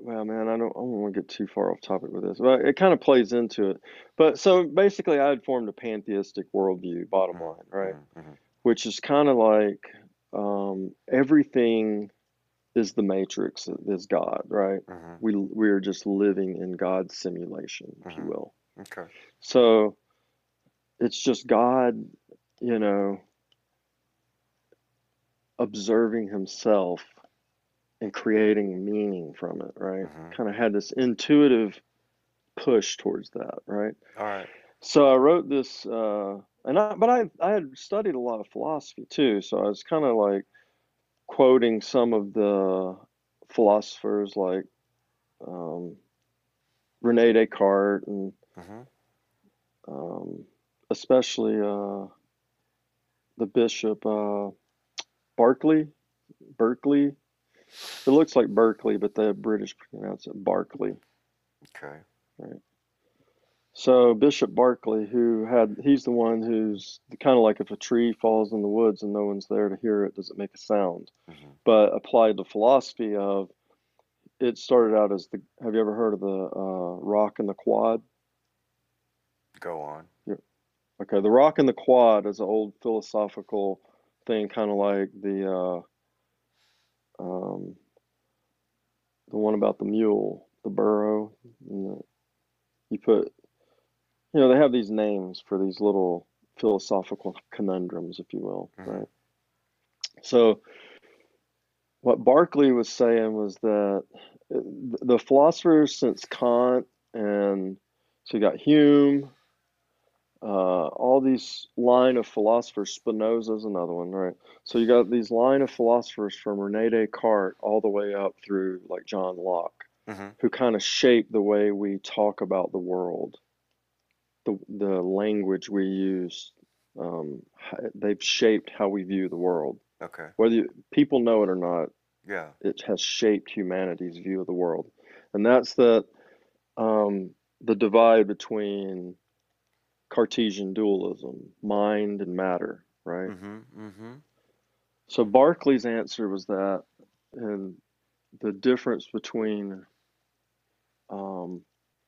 Well, man, I don't want to get too far off topic with this, but it kind of plays into it. But so basically, I had formed a pantheistic worldview. Bottom line, right? Mm-hmm. Which is kind of like everything is the matrix, is God, right? Mm-hmm. We are just living in God's simulation, if you will. Okay. So it's just God, you know, observing himself and creating meaning from it, right? Kind of had this intuitive push towards that, right? All right. So I wrote this, but I had studied a lot of philosophy too, so I was kind of like quoting some of the philosophers like René Descartes and especially the Bishop Berkeley. It looks like Berkeley, but the British pronounce it Barkley. Okay. Right. So Bishop Berkeley, he's the one who's kind of like, if a tree falls in the woods and no one's there to hear it, does it make a sound? But applied the philosophy of, it started out as have you ever heard of the rock and the quad? Go on. Yeah. Okay. The rock and the quad is an old philosophical thing, kind of like the one about the mule, the burro. You put, you know, they have these names for these little philosophical conundrums, if you will, right? So what Berkeley was saying was that the philosophers since Kant, and so you got Hume, all these line of philosophers, Spinoza's another one, right? So you got these line of philosophers from René Descartes all the way up through like John Locke, who kind of shape the way we talk about the world, the language we use. They've shaped how we view the world. Okay. Whether people know it or not, yeah, it has shaped humanity's view of the world, and that's the divide between Cartesian dualism, mind and matter, right? So Berkeley's answer was that, and the difference between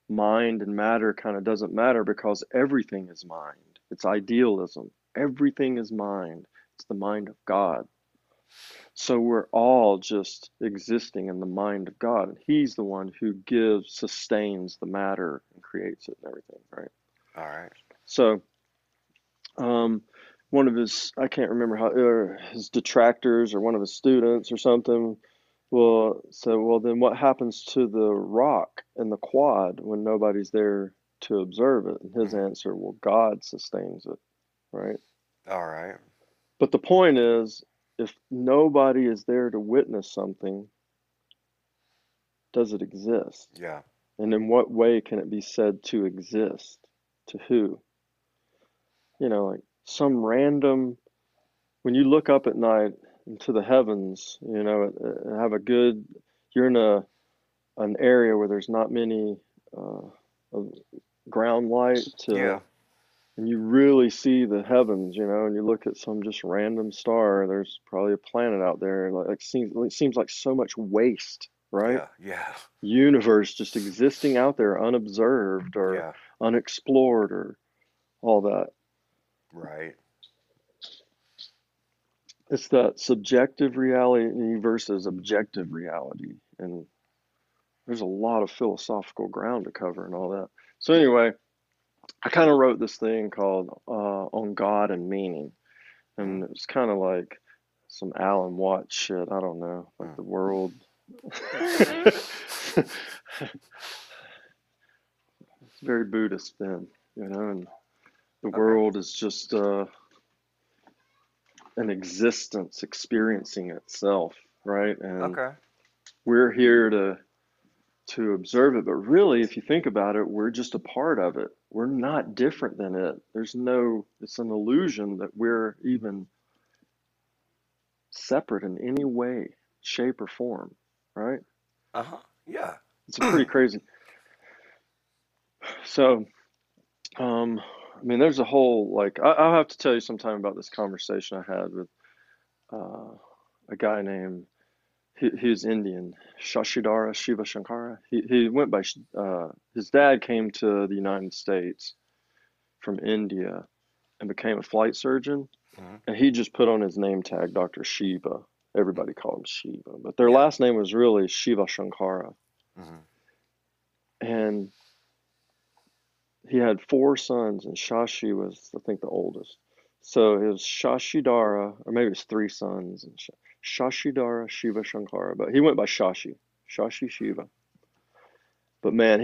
mind and matter kind of doesn't matter, because everything is mind. It's idealism. Everything is mind. It's the mind of God. So we're all just existing in the mind of God, and he's the one who sustains the matter and creates it and everything, right? All right. So, one of his—I can't remember how—or his detractors, or one of his students, or something, will say, "Well, then, what happens to the rock and the quad when nobody's there to observe it?" And his answer, "Well, God sustains it, right?" All right. But the point is, if nobody is there to witness something, does it exist? Yeah. And in what way can it be said to exist? To who? You know, like some random, when you look up at night into the heavens, you know, you're in an area where there's not many ground light and you really see the heavens, you know, and you look at some just random star, there's probably a planet out there, like it seems like so much waste, right? Yeah. Universe just existing out there unobserved or unexplored or all that. Right. It's that subjective reality versus objective reality. And there's a lot of philosophical ground to cover and all that. So anyway, I kind of wrote this thing called On God and Meaning. And it's kind of like some Alan Watts shit. I don't know. Like the world. It's very Buddhist then, you know, and the world is just an existence experiencing itself, right? And we're here to observe it, but really, if you think about it, we're just a part of it. We're not different than it. It's an illusion that we're even separate in any way, shape, or form, right? Yeah. It's a pretty crazy. So I mean, there's a whole, like, I'll have to tell you sometime about this conversation I had with a guy named, he's Indian, Shashidara Shiva Shankara. He went by, his dad came to the United States from India and became a flight surgeon. Uh-huh. And he just put on his name tag, Dr. Shiva. Everybody called him Shiva, but their last name was really Shiva Shankara. Uh-huh. And he had four sons, and Shashi was, I think, the oldest. So it was Shashidara, or maybe it's three sons, and Shashidara Shiva Shankara. But he went by Shashi Shiva. But man,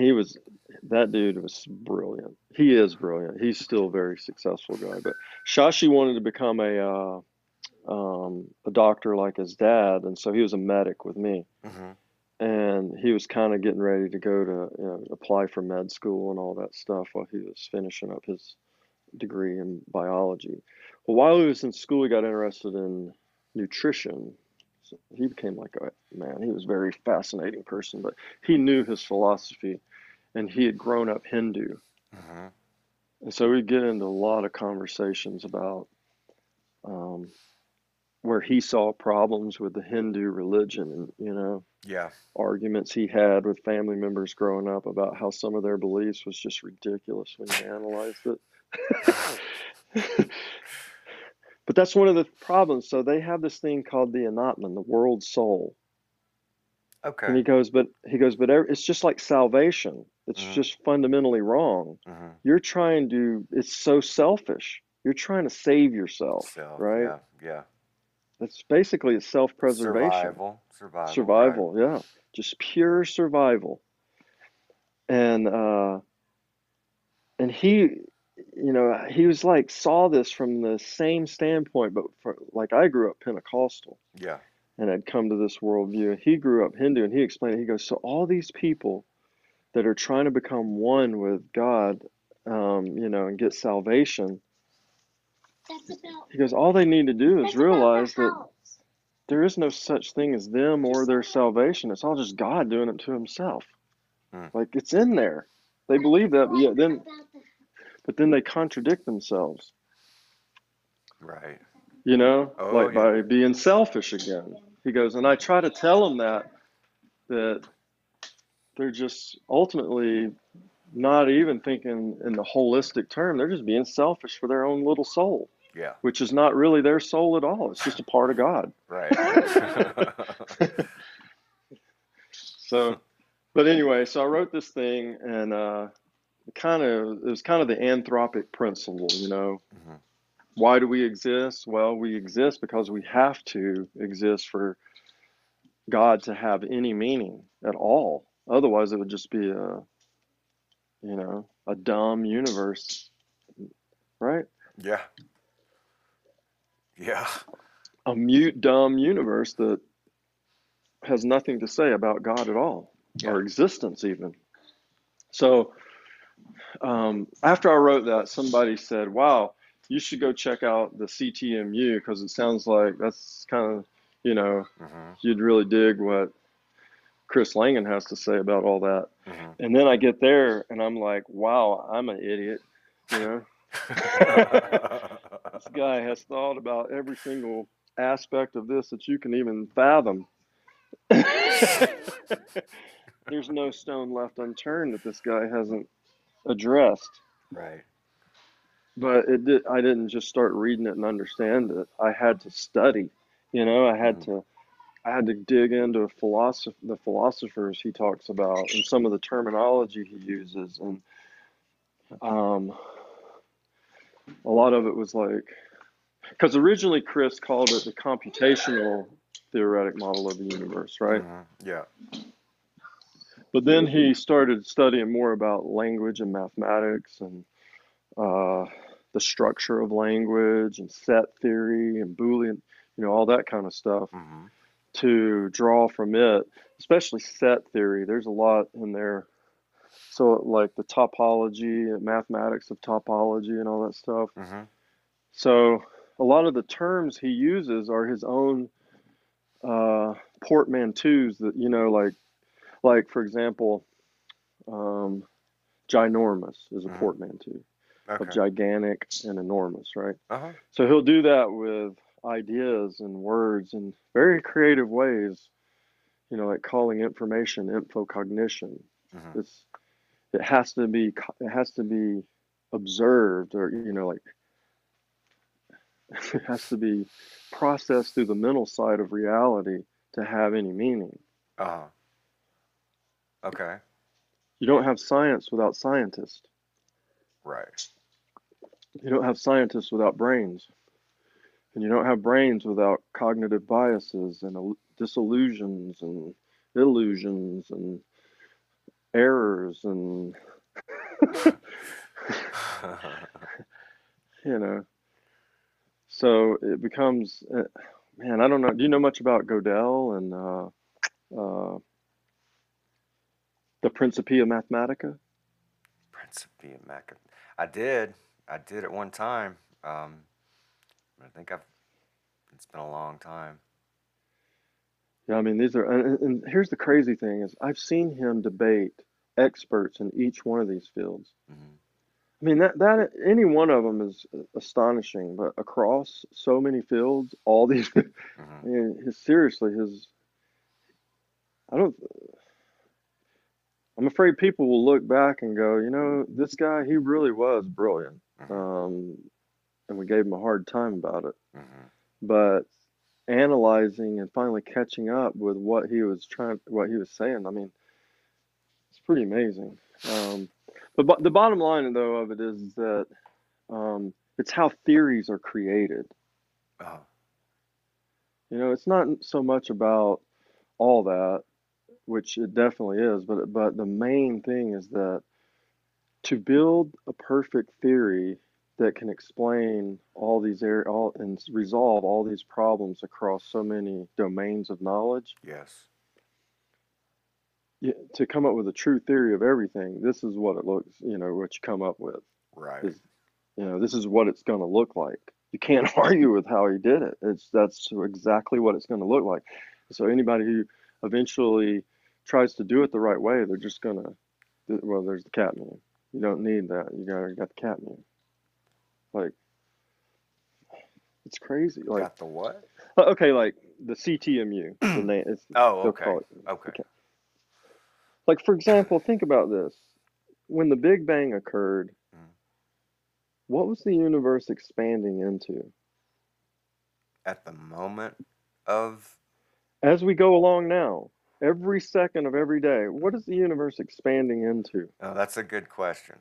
that dude was brilliant. He is brilliant. He's still a very successful guy. But Shashi wanted to become a doctor like his dad, and so he was a medic with me. Mm-hmm. And he was kind of getting ready to go to apply for med school and all that stuff while he was finishing up his degree in biology. Well, while he was in school, he got interested in nutrition. So he became like he was a very fascinating person, but he knew his philosophy, and he had grown up Hindu. Uh-huh. And so we'd get into a lot of conversations about where he saw problems with the Hindu religion and, arguments he had with family members growing up about how some of their beliefs was just ridiculous when you analyzed it. But that's one of the problems. So they have this thing called the Anatman, the world soul. Okay. And he goes, but it's just like salvation. It's just fundamentally wrong. You're trying to, it's so selfish. You're trying to save yourself, right? Yeah. That's basically a self-preservation. Survival, right? Yeah. Just pure survival. And he, he was like, saw this from the same standpoint, but I grew up Pentecostal. Yeah. And I'd come to this worldview. He grew up Hindu, and he explained it. He goes, so all these people that are trying to become one with God, and get salvation, he goes, all they need to do is realize that there is no such thing as them or their salvation. It's all just God doing it to himself. Like, it's in there. They believe that, but then they contradict themselves. Right. By being selfish again. He goes, and I try to tell them that they're just ultimately not even thinking in the holistic term. They're just being selfish for their own little soul. Yeah. Which is not really their soul at all. It's just a part of God. Right. So I wrote this thing, and it was kind of the anthropic principle, Mm-hmm. Why do we exist? Well, we exist because we have to exist for God to have any meaning at all. Otherwise, it would just be a dumb universe, right? Yeah. Yeah. A mute, dumb universe that has nothing to say about God at all, or existence even. So after I wrote that, somebody said, wow, you should go check out the CTMU because it sounds like that's kind of, you'd really dig what Chris Langan has to say about all that. Mm-hmm. And then I get there and I'm like, wow, I'm an idiot. This guy has thought about every single aspect of this that you can even fathom. There's no stone left unturned that this guy hasn't addressed. Right. But I didn't just start reading it and understand it. I had to study, I had to dig into the philosophers he talks about and some of the terminology he uses. And a lot of it was like, because originally Chris called it the computational theoretic model of the universe, right? Mm-hmm. Yeah. But then he started studying more about language and mathematics and the structure of language and set theory and Boolean, all that kind of stuff. Mm-hmm. To draw from it, especially set theory. There's a lot in there. So like the topology and mathematics of topology and all that stuff. Mm-hmm. So a lot of the terms he uses are his own portmanteaus that, like for example, ginormous is a portmanteau. okay. of gigantic and enormous, right? Uh-huh. So he'll do that with ideas and words in very creative ways, you know, like calling information infocognition. Uh-huh. It has to be observed, or, you know, like it has to be processed through the mental side of reality to have any meaning. Uh-huh. Okay. You don't have science without scientists. Right. You don't have scientists without brains. And you don't have brains without cognitive biases and disillusions and illusions and errors and, you know. So it becomes, man, I don't know. Do you know much about Gödel and the Principia Mathematica? Principia Mathematica. I did at one time. I think it's been a long time. Yeah, I mean, these are, and here's the crazy thing is I've seen him debate experts in each one of these fields. Mm-hmm. I mean, that any one of them is astonishing, but across so many fields, all these, mm-hmm. I mean, I'm afraid people will look back and go, you know, this guy, he really was brilliant. Mm-hmm. And we gave him a hard time about it. Mm-hmm. But analyzing and finally catching up with what he was saying, I mean, it's pretty amazing. But the bottom line, though, of it is that it's how theories are created. Oh. You know, it's not so much about all that, which it definitely is, but the main thing is that to build a perfect theory that can explain all these and resolve all these problems across so many domains of knowledge. Yes. Yeah, to come up with a true theory of everything, this is what it looks, you know, what you come up with. Right. You know, this is what it's going to look like. You can't argue with how he did it. That's exactly what it's going to look like. So anybody who eventually tries to do it the right way, they're just going to, well, there's the cat meow. You don't need that. You got the cat meow. Like, it's crazy. Like, got the what? Okay, like the CTMU. The name. It's, oh, okay. Okay. Like, for example, think about this. When the Big Bang occurred, what was the universe expanding into? At the moment of? As we go along now, every second of every day, what is the universe expanding into? Oh, that's a good question.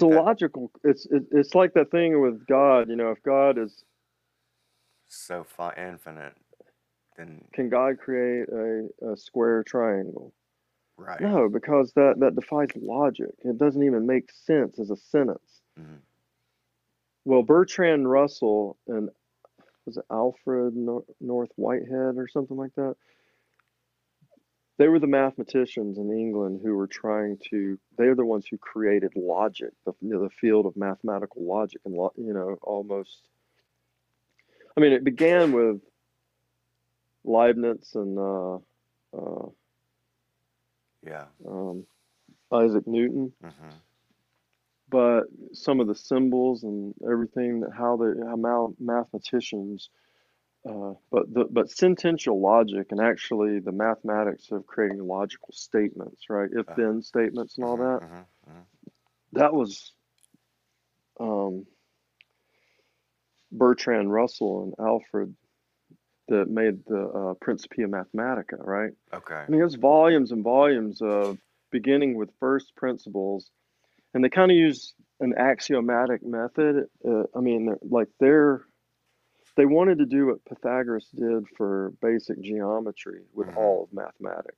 Logical. It's like that thing with God. You know, if God is so far infinite, then can God create a square triangle? Right. No, because that defies logic. It doesn't even make sense as a sentence. Mm-hmm. Well, Bertrand Russell and was it Alfred North Whitehead or something like that? They were the mathematicians in England who were they are the ones who created logic, the field of mathematical logic. And, you know, almost, I mean, it began with Leibniz and Isaac Newton. Mm-hmm. But some of the symbols and everything, how mathematicians... But sentential logic and actually the mathematics of creating logical statements, right? If-then statements and all that. Mm-hmm, mm-hmm. That was Bertrand Russell and Alfred that made the Principia Mathematica, right? Okay. I mean, there's volumes and volumes of beginning with first principles, and they kind of use an axiomatic method. They wanted to do what Pythagoras did for basic geometry with all of mathematics,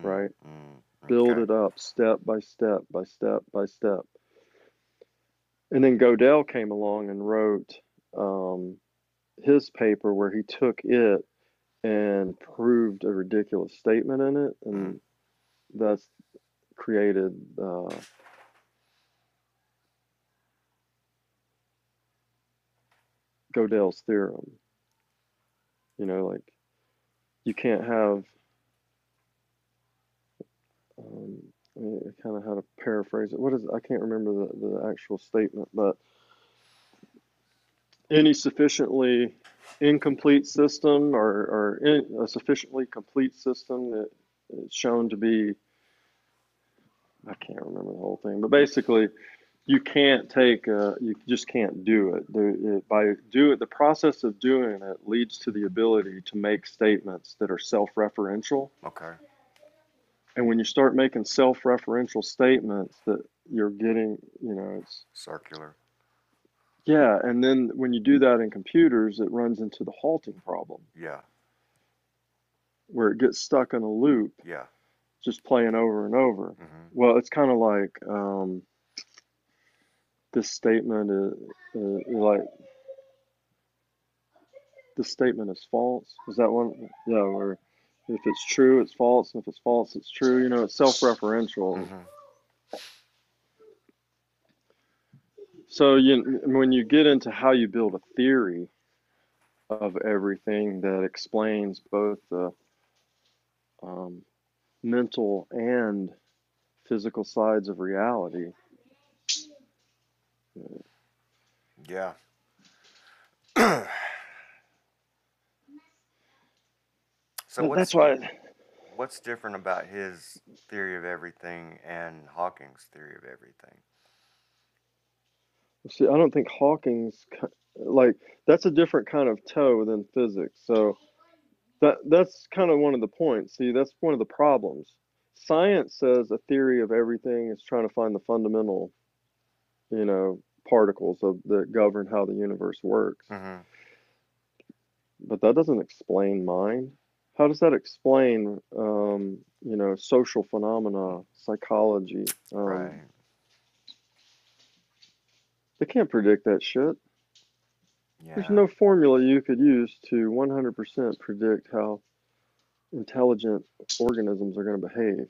right? Okay. Build it up step by step by step by step. And then Gödel came along and wrote his paper where he took it and proved a ridiculous statement in it. And that's created... Gödel's theorem. You know, like, you can't have kind of how to paraphrase it. What is it? I can't remember the actual statement, but any sufficiently incomplete system or a sufficiently complete system that is shown to be, I can't remember the whole thing, but basically you can't you just can't do it. The process of doing it leads to the ability to make statements that are self-referential. Okay. And when you start making self-referential statements that you're getting, it's circular. Yeah. And then when you do that in computers, it runs into the halting problem. Yeah. Where it gets stuck in a loop. Yeah. Just playing over and over. Mm-hmm. Well, it's kind of like, this statement is false. Is that one? Yeah, or if it's true, it's false. And if it's false, it's true. It's self-referential. Mm-hmm. So when you get into how you build a theory of everything that explains both the mental and physical sides of reality. Yeah. What's different about his theory of everything and Hawking's theory of everything? See, I don't think Hawking's that's a different kind of toe than physics. So that's kind of one of the points. See, that's one of the problems. Science says a theory of everything is trying to find the fundamental, particles that govern how the universe works. Mm-hmm. But that doesn't explain mind. How does that explain, social phenomena, psychology? Right. They can't predict that shit. Yeah. There's no formula you could use to 100% predict how intelligent organisms are going to behave.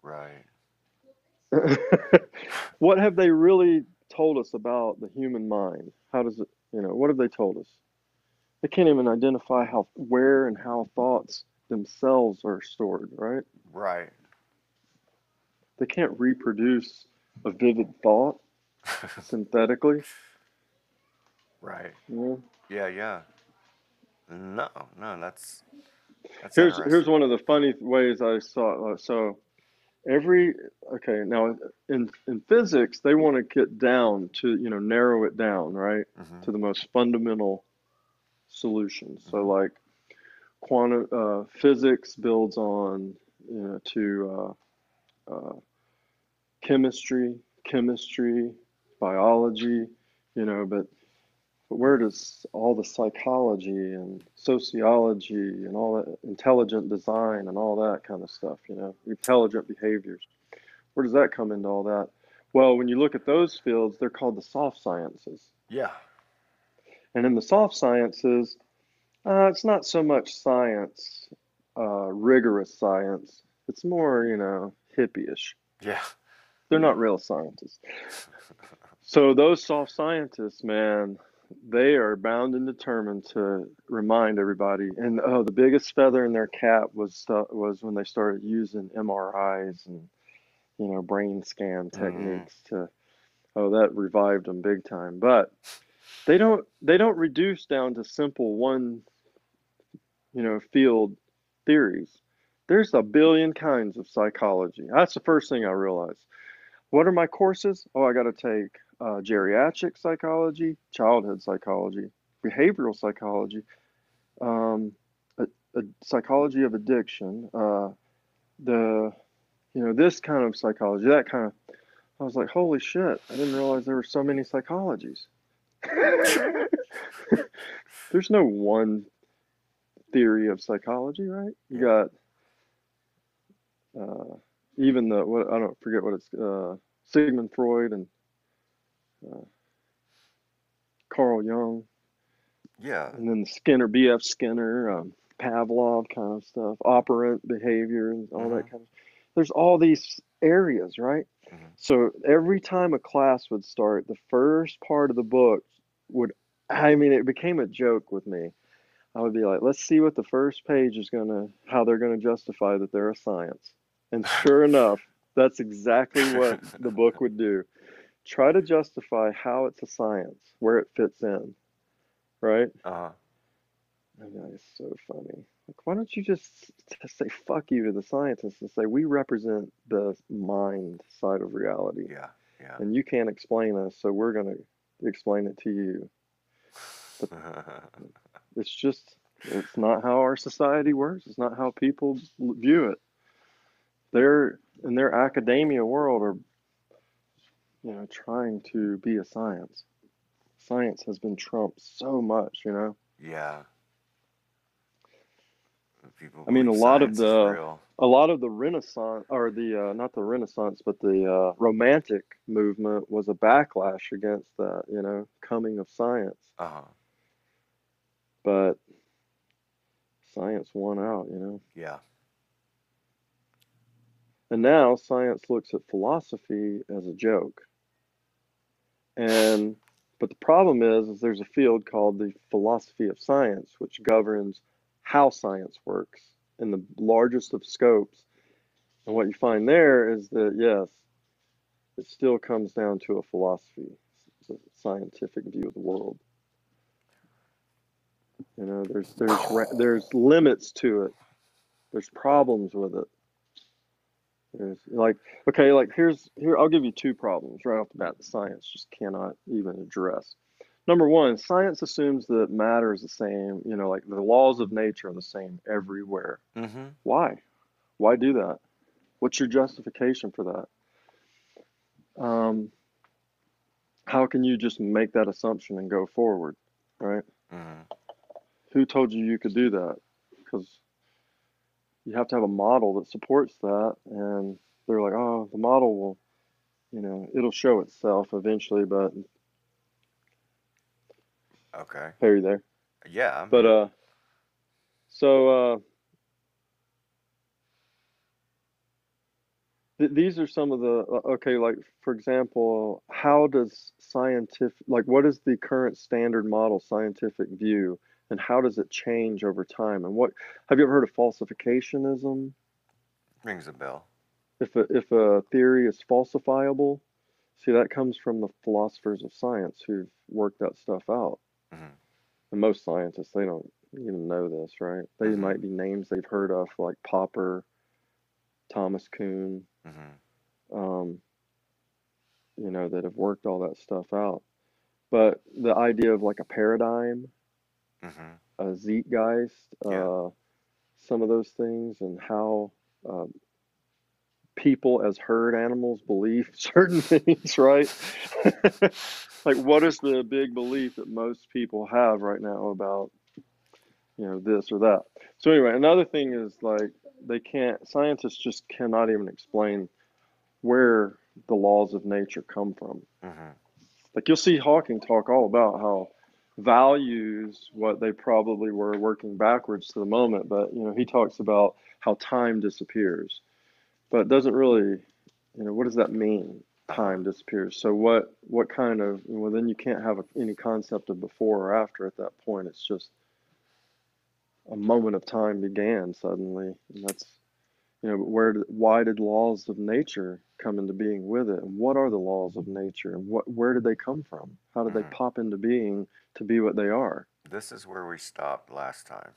Right. What have they really told us about the human mind? How does it, what have they told us? They can't even identify where and how thoughts themselves are stored, right? Right. They can't reproduce a vivid thought synthetically. Right. Yeah. No, that's here's one of the funny ways I saw it. So, now in physics, they want to get down to, narrow it down, right? Mm-hmm. To the most fundamental solution. Mm-hmm. So like quantum physics builds on, to chemistry, biology, but where does all the psychology and sociology and all that intelligent design and all that kind of stuff, intelligent behaviors, where does that come into all that? Well, when you look at those fields, they're called the soft sciences. Yeah. And in the soft sciences, it's not so much science, rigorous science. It's more, hippie-ish. Yeah. They're not real scientists. So those soft scientists, man, they are bound and determined to remind everybody. And the biggest feather in their cap was when they started using MRIs and brain scan techniques. Mm-hmm. That revived them big time. But they don't reduce down to simple one field theories. There's a billion kinds of psychology. That's the first thing I realized. What are my courses? Oh, I got to take geriatric psychology, childhood psychology, behavioral psychology, a psychology of addiction, this kind of psychology, that kind of. I was like, holy shit! I didn't realize there were so many psychologies. There's no one theory of psychology, right? You got even the Sigmund Freud and. Carl Jung, yeah, and then Skinner, B.F. Skinner, Pavlov kind of stuff, operant behavior, and all that kind of. There's all these areas, right? Mm-hmm. So every time a class would start, the first part of the book it became a joke with me. I would be like, let's see what the first page how they're going to justify that they're a science. And sure enough, that's exactly what the book would do. Try to justify how it's a science, where it fits in, right? Uh-huh. And that is so funny. Like, why don't you just say fuck you to the scientists and say, we represent the mind side of reality. Yeah, yeah. And you can't explain us, so we're going to explain it to you. But it's just, it's not how our society works. It's not how people view it. They're, in their academia world, are, you know, trying to be a science. Science has been trumped so much, you know? Yeah. People, I mean, a lot of the Renaissance, or the not the Renaissance, but the Romantic movement was a backlash against that, you know, coming of science. Uh-huh. But science won out, you know. Yeah. And now science looks at philosophy as a joke. And but the problem is there's a field called the philosophy of science, which governs how science works in the largest of scopes. And what you find there is that, yes, it still comes down to a philosophy, a scientific view of the world. You know, there's limits to it. There's problems with it. There's like, okay, like here, I'll give you two problems right off the bat that science just cannot even address. Number one, science assumes that matter is the same, you know, like the laws of nature are the same everywhere. Mm-hmm. Why? Why do that? What's your justification for that? How can you just make that assumption and go forward, right? Mm-hmm. Who told you you could do that? Because you have to have a model that supports that, and they're like, oh, the model will, you know, it'll show itself eventually, but... Okay. Are you there? Yeah. But, these are some of the, okay, like, for example, how does scientific, like, what is the current standard model scientific view, and how does it change over time? And what, have you ever heard of falsificationism? Rings a bell. If a theory is falsifiable, see, that comes from the philosophers of science who've worked that stuff out. Mm-hmm. And most scientists, they don't even know this, right? They mm-hmm. might be names they've heard of, like Popper, Thomas Kuhn, mm-hmm. You know, that have worked all that stuff out. But the idea of like a paradigm, mm-hmm. a zeitgeist, yeah. Some of those things, and how people as herd animals believe certain things, right? Like, what is the big belief that most people have right now about, you know, this or that? So anyway, another thing is, like, scientists just cannot even explain where the laws of nature come from. Mm-hmm. Like, you'll see Hawking talk all about how values, what they probably were working backwards to the moment, but, you know, he talks about how time disappears. But it doesn't really, you know, what does that mean? Time disappears. So what kind of, well, then you can't have any concept of before or after at that point. It's just a moment of time began suddenly. And that's, you know, but why did laws of nature come into being with it? And what are the laws of nature? And where did they come from? How did mm-hmm. they pop into being to be what they are? This is where we stopped last time.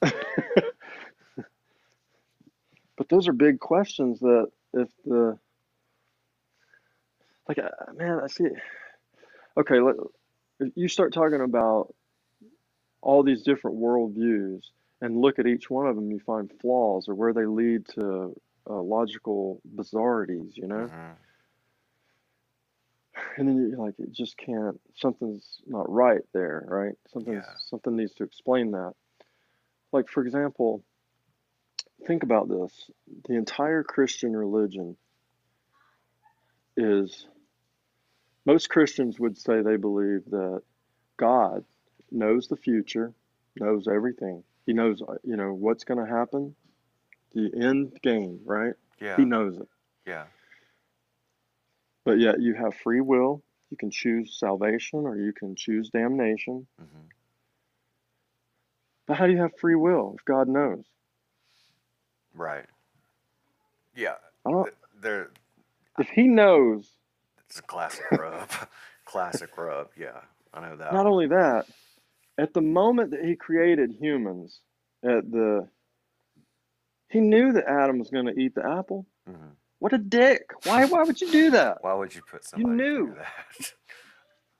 But those are big questions that if the, like, man, I see it. Okay, if you start talking about all these different worldviews and look at each one of them, you find flaws or where they lead to logical bizarrities, you know? Mm-hmm. And then you're like, it just can't, something's not right there, right? Something needs to explain that. Like, for example, think about this. The entire Christian religion is, most Christians would say they believe that God knows the future, knows everything. He knows, you know, what's going to happen, the end game, right? Yeah. He knows it. Yeah. But yet you have free will. You can choose salvation or you can choose damnation. Mm-hmm. But how do you have free will if God knows? Right. Yeah. I don't, they're, if he knows. It's a classic rub. Classic rub, yeah. I know that. Not only that, at the moment that he created humans, he knew that Adam was going to eat the apple. Mm-hmm. What a dick. Why would you do that? Why would you put somebody through that?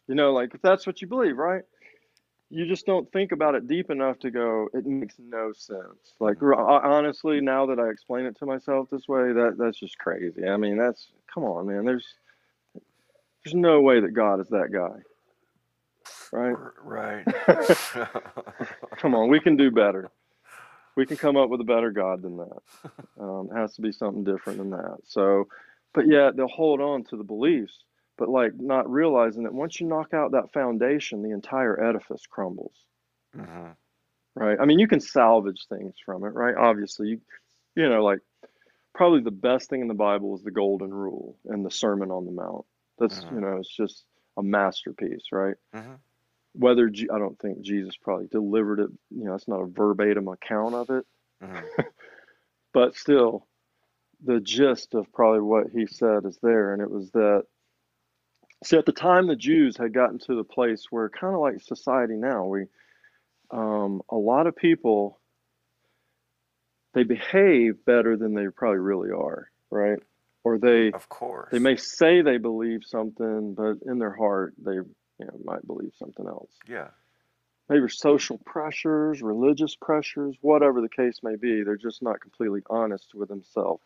You know, like, if that's what you believe, right? You just don't think about it deep enough to go, it makes no sense. Like, honestly, now that I explain it to myself this way, that's just crazy. I mean, that's, come on, man. There's no way that God is that guy. Right? Right. Come on, we can do better. We can come up with a better God than that. It has to be something different than that. So, but yeah, they'll hold on to the beliefs, but like not realizing that once you knock out that foundation, the entire edifice crumbles. Mm-hmm. Right? I mean, you can salvage things from it, right? Obviously, you know, like probably the best thing in the Bible is the Golden Rule and the Sermon on the Mount. That's, mm-hmm. you know, it's just a masterpiece, right? Mm-hmm. Whether I don't think Jesus probably delivered it, you know, it's not a verbatim account of it, mm-hmm. but still, the gist of probably what he said is there, and it was that. See, at the time, the Jews had gotten to the place where, kind of like society now, we a lot of people they behave better than they probably really are, right? Or they, of course, they may say they believe something, but in their heart, they. You know, might believe something else. Yeah. Maybe social pressures, religious pressures, whatever the case may be, they're just not completely honest with themselves.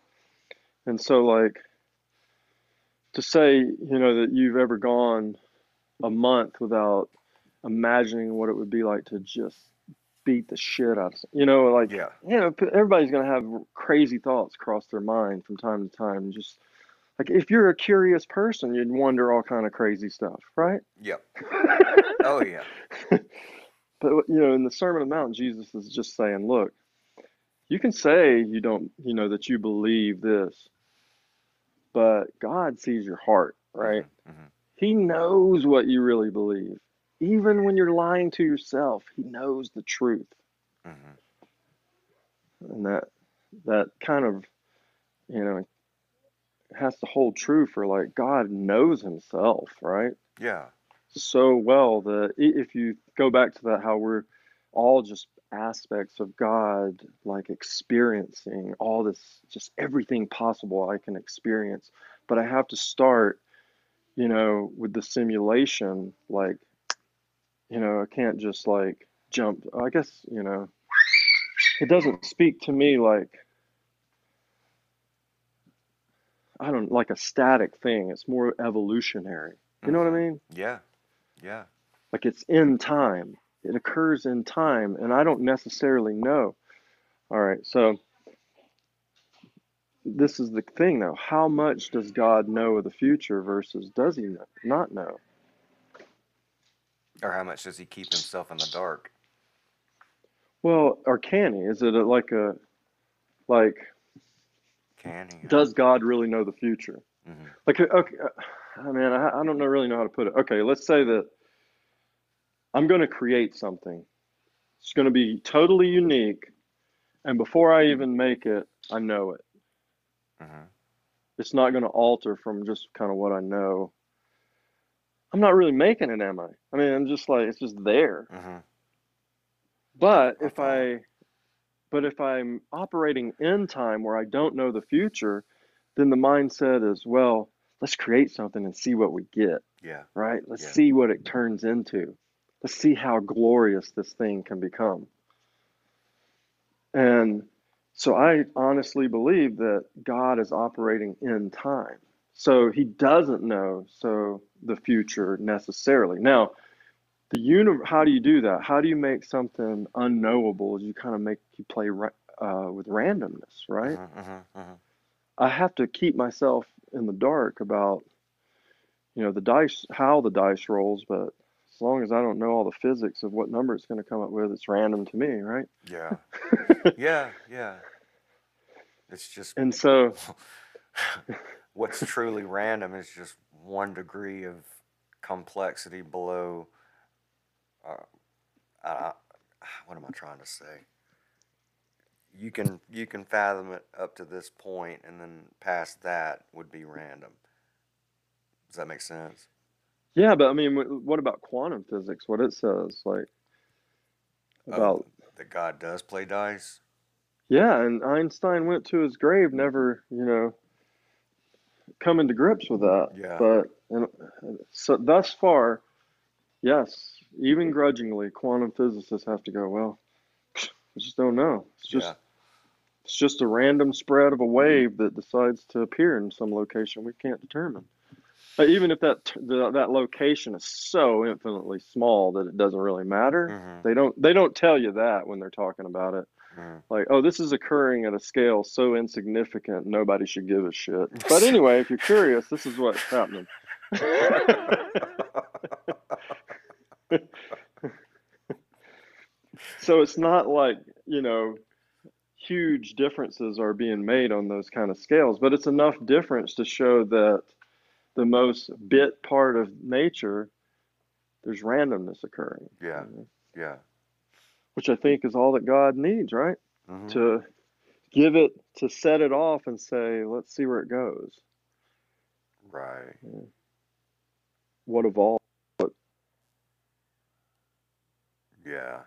And so, like, to say, you know, that you've ever gone a month without imagining what it would be like to just beat the shit out of something. You know, like, yeah. You know, everybody's going to have crazy thoughts cross their mind from time to time, just... Like, if you're a curious person, you'd wonder all kind of crazy stuff, right? Yep. Oh, yeah. But, you know, in the Sermon on the Mount, Jesus is just saying, look, you can say you don't, you know, that you believe this, but God sees your heart, right? Mm-hmm. He knows what you really believe. Even when you're lying to yourself, he knows the truth. Mm-hmm. And that kind of, you know, has to hold true for like God knows himself, right? Yeah. So well that if you go back to that, how we're all just aspects of God, like experiencing all this, just everything possible I can experience. But I have to start, you know, with the simulation, like, you know, I can't just like jump. I guess, you know, it doesn't speak to me like, I don't like a static thing. It's more evolutionary. You know what I mean? Yeah. Yeah. Like it's in time. It occurs in time. And I don't necessarily know. All right. So this is the thing though. How much does God know of the future versus does he not know? Or how much does he keep himself in the dark? Well, or can he? Is it like, does God really know the future? Mm-hmm. Like, okay, I mean, I don't really know how to put it. Okay, let's say that I'm going to create something. It's going to be totally unique, and before I even make it, I know it. Mm-hmm. It's not going to alter from just kind of what I know. I'm not really making it, am I? I mean, I'm just like, it's just there. Mm-hmm. But if But if I'm operating in time where I don't know the future, then the mindset is, well, let's create something and see what we get. Yeah. Right? Let's see what it turns into. Let's see how glorious this thing can become. And so I honestly believe that God is operating in time. So he doesn't know the future necessarily. Now, the universe, how do you do that? How do you make something unknowable? You kind of play with randomness, right? I have to keep myself in the dark about, you know, the dice, how the dice rolls, but as long as I don't know all the physics of what number it's going to come up with, it's random to me, right? Yeah. yeah. It's just... And so... What's truly random is just 1 degree of complexity below... what am I trying to say? you can fathom it up to this point, and then past that would be random. Does that make sense? Yeah, but I mean, what about quantum physics? What it says, like about that God does play dice. Yeah, and Einstein went to his grave never, you know, coming to grips with that. Yeah. But and so thus far, yes, even grudgingly, quantum physicists have to go, well, I just don't know. It's just a random spread of a wave that decides to appear in some location we can't determine. Even if that location is so infinitely small that it doesn't really matter, mm-hmm. they don't tell you that when they're talking about it. Mm-hmm. Like, oh, this is occurring at a scale so insignificant nobody should give a shit. But anyway, if you're curious, this is what's happening. So it's not like, you know, huge differences are being made on those kind of scales, but it's enough difference to show that the most bit part of nature, there's randomness occurring. Yeah, you know? Yeah. Which I think is all that God needs, right? Mm-hmm. To give it, to set it off and say, let's see where it goes. Right. Yeah. What evolved? Yeah.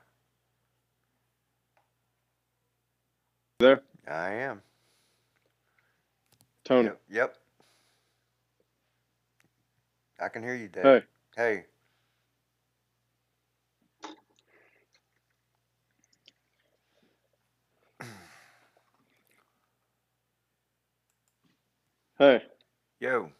There? I am. Tony. Yep. I can hear you, Dave. Hey. Hey. Yo.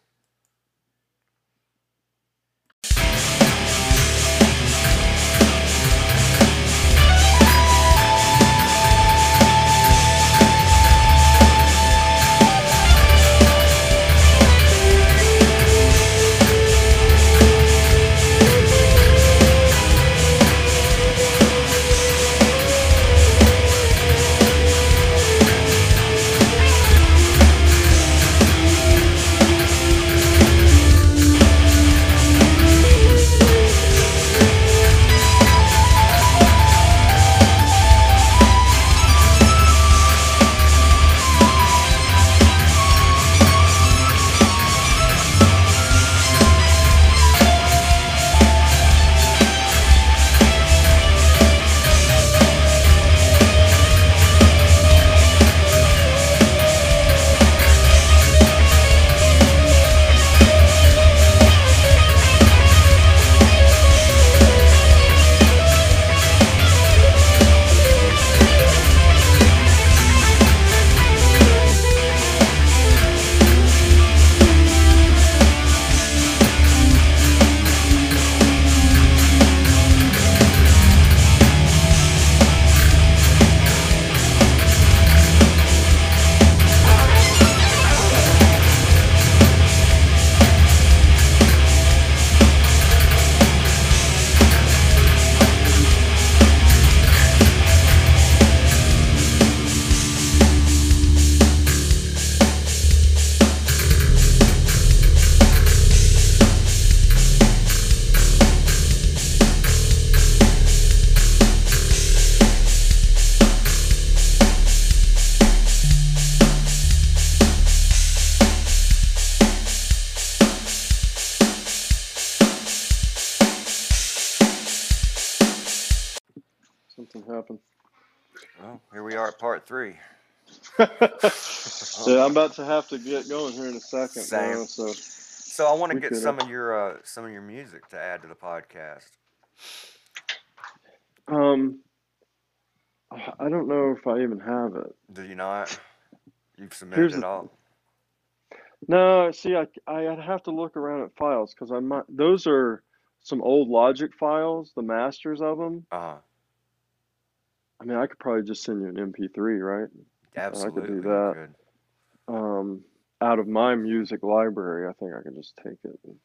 Part 3. Yeah, I'm about to have to get going here in a second. Same. Man, so I want to get some of your music to add to the podcast. I don't know if I even have it. Do you not? You've submitted all. No, see, I'd have to look around at files because I might. Those are some old Logic files, the masters of them. Uh-huh. I mean, I could probably just send you an MP3, right? Absolutely. I could do that. Out of my music library, I think I can just take it and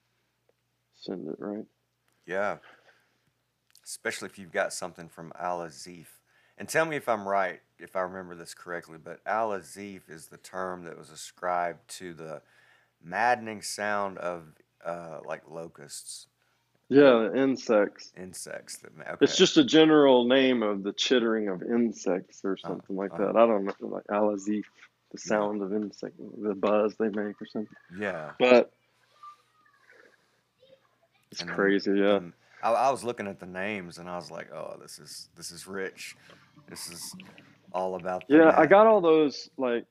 send it, right? Yeah. Especially if you've got something from Al-Azif. And tell me if I'm right, if I remember this correctly, but Al-Azif is the term that was ascribed to the maddening sound of like locusts Yeah, insects. Insects. Okay. It's just a general name of the chittering of insects or something like that. I don't know, like alazif, the sound of insects, the buzz they make or something. Yeah. But it's crazy, I was looking at the names and I was like, oh, this is rich. This is all about the I got all those, like,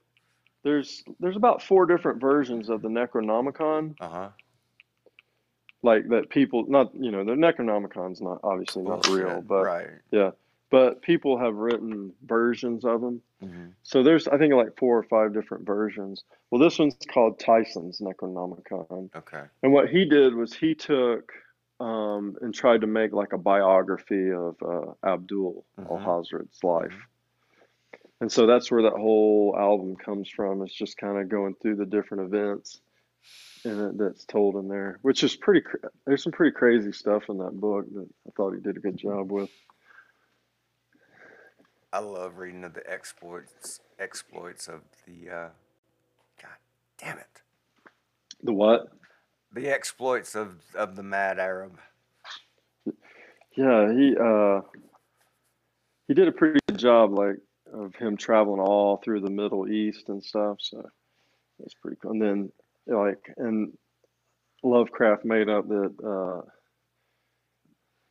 there's about 4 different versions of the Necronomicon. Uh-huh. Like that people, not, you know, the Necronomicon's not obviously not real, but but people have written versions of them. Mm-hmm. So there's, I think, like 4 or 5 different versions. Well, this one's called Tyson's Necronomicon. Okay. And what he did was he took and tried to make like a biography of Abdul Al-Hazred's life. Mm-hmm. And so that's where that whole album comes from. It's just kind of going through the different events that's told in there, which is pretty. There's some pretty crazy stuff in that book that I thought he did a good job with. I love reading of the exploits of the. God damn it! The what? The exploits of the Mad Arab. Yeah, he did a pretty good job, like of him traveling all through the Middle East and stuff. So that's pretty cool. And then. Like, and Lovecraft made up that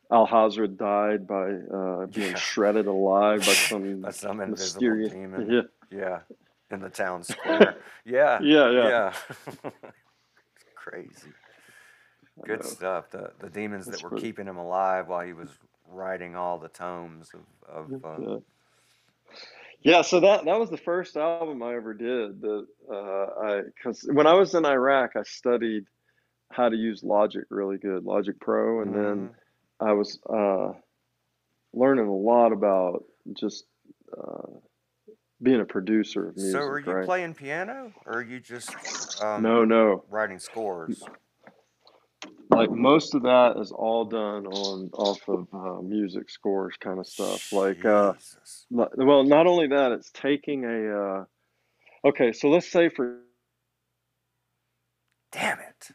Alhazred died by being shredded alive by some mysterious invisible demon. Yeah, in the town square. Yeah. It's crazy. Good stuff. The demons that were keeping him alive while he was writing all the tomes of Yeah, so that was the first album I ever did. Because when I was in Iraq, I studied how to use Logic really good, Logic Pro, and then I was learning a lot about just being a producer of music. So, are you playing piano, or are you just no writing scores? Like most of that is all done off of music scores kind of stuff. Like, well, not only that, it's taking a. Okay, so let's say for. Damn it.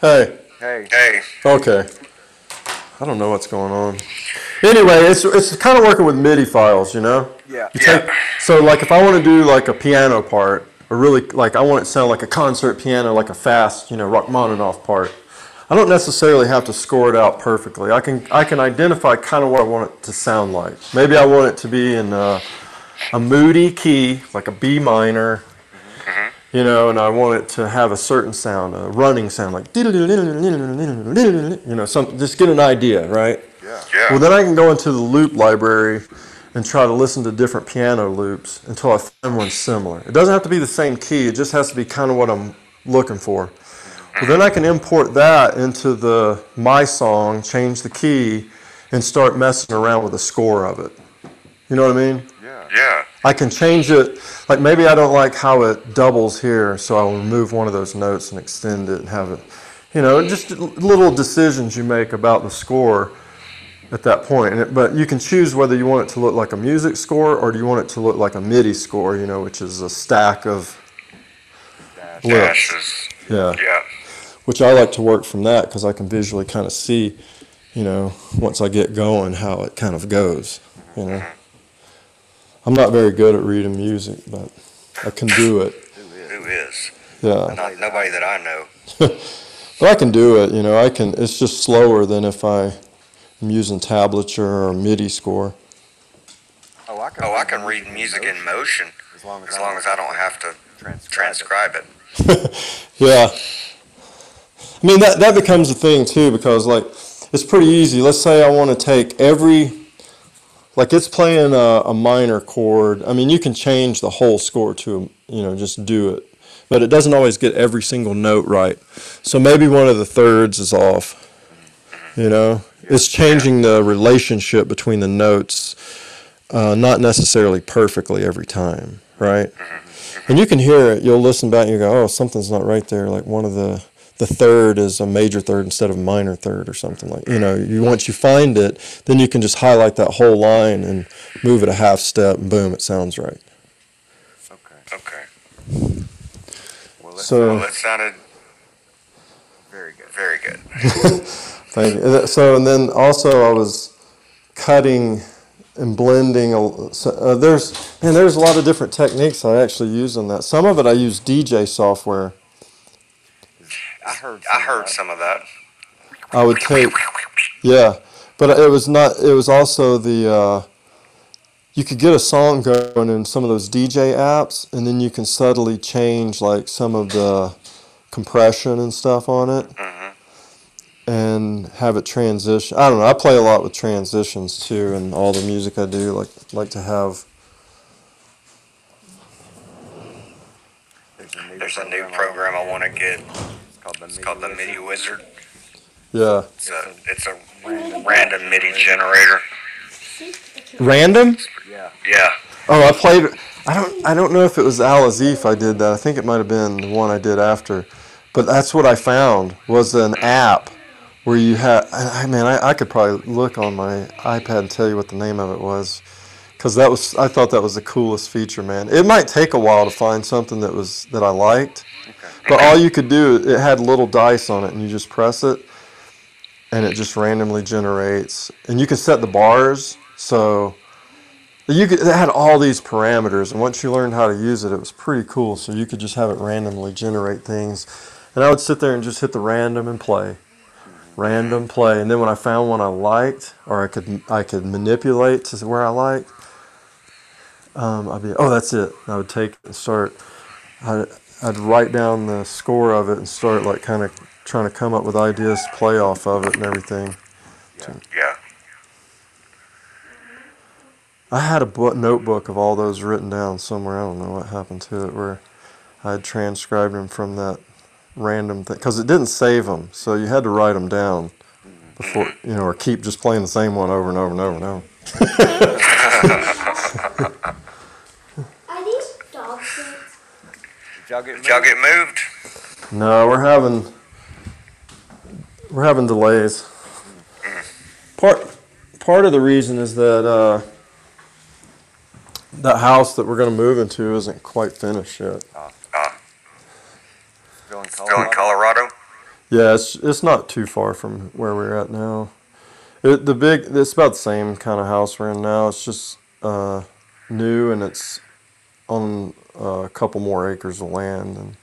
Hey. Okay. I don't know what's going on. Anyway, it's kind of working with MIDI files, you know? Yeah. So, like, if I want to do, like, a piano part, or really, like, I want it to sound like a concert piano, like a fast, you know, Rachmaninoff part, I don't necessarily have to score it out perfectly. I can identify kind of what I want it to sound like. Maybe I want it to be in a moody key, like a B minor. You know, and I want it to have a certain sound, a running sound, like, you know, just get an idea, right? Yeah. Well, then I can go into the loop library and try to listen to different piano loops until I find one similar. It doesn't have to be the same key. It just has to be kind of what I'm looking for. Well, then I can import that into my song, change the key, and start messing around with the score of it. You know what I mean? Yeah. I can change it, like maybe I don't like how it doubles here, so I'll remove one of those notes and extend it and have it, you know, just little decisions you make about the score at that point. But you can choose whether you want it to look like a music score or do you want it to look like a MIDI score, you know, which is a stack of dashes. Yeah. Which I like to work from that because I can visually kind of see, you know, once I get going how it kind of goes, you know. I'm not very good at reading music, but I can do it. who is. Yeah. Not nobody that I know. But I can do it, you know. I can. It's just slower than if I am using tablature or MIDI score. Oh, I can read music in motion as long as I don't have to transcribe it. Yeah. I mean, that becomes a thing, too, because, like, it's pretty easy. Let's say I want to take every, like, it's playing a minor chord. I mean, you can change the whole score to, you know, just do it. But it doesn't always get every single note right. So maybe one of the thirds is off, you know. It's changing the relationship between the notes, not necessarily perfectly every time, right? And you can hear it. You'll listen back and you go, oh, something's not right there, like one of the third is a major third instead of a minor third or something like, you know, once you find it, then you can just highlight that whole line and move it a half step and boom, it sounds right. Okay. Well, that sounded very good. Very good. Thank you. So, and then also I was cutting and blending. There's a lot of different techniques I actually use on that. Some of it I use DJ software. I heard some of that. I would take, yeah, but it was not. It was also the. You could get a song going in some of those DJ apps, and then you can subtly change like some of the compression and stuff on it, and have it transition. I don't know. I play a lot with transitions too, and all the music I do, like to have. There's a new program I want to get. It's called the MIDI Wizard. Yeah. It's a random MIDI generator. Random? Yeah. Yeah. Oh, I played. I don't know if it was Al Azif I did that. I think it might have been the one I did after, but that's what I found was an app where you had. I could probably look on my iPad and tell you what the name of it was, because that was. I thought that was the coolest feature, man. It might take a while to find something that I liked, but all you could do, it had little dice on it, and you just press it, and it just randomly generates, and you can set the bars. So it had all these parameters, and once you learned how to use it, it was pretty cool. So you could just have it randomly generate things. And I would sit there and just hit the random and play. Random play. And then when I found one I liked, or I could manipulate to where I liked, I'd be, oh, that's it. And I would take it and start. I'd write down the score of it and start, like, kind of trying to come up with ideas to play off of it and everything. Yeah. I had a notebook of all those written down somewhere. I don't know what happened to it, where I had transcribed them from that random thing. Because it didn't save them, so you had to write them down before, you know, or keep just playing the same one over and over and over and over. Are these dog shits? Did y'all get moved? No, we're having delays. Part of the reason is that. The house that we're going to move into isn't quite finished yet. Still in Colorado? Yeah, it's not too far from where we're at now. It's about the same kind of house we're in now. It's just new, and it's on a couple more acres of land. And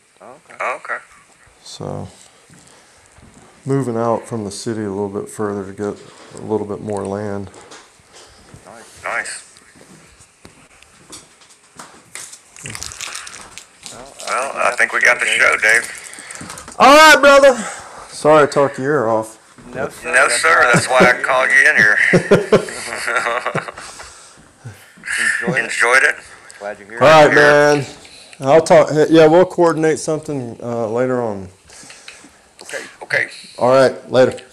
okay. So moving out from the city a little bit further to get a little bit more land. Nice. Well, I think we got the show, Dave. All right, brother. Sorry I talked your ear off. No, sir. That's why I called you in here. Enjoyed it. Glad you're here. All right, man. I'll talk. Yeah, we'll coordinate something later on. Okay. All right, later.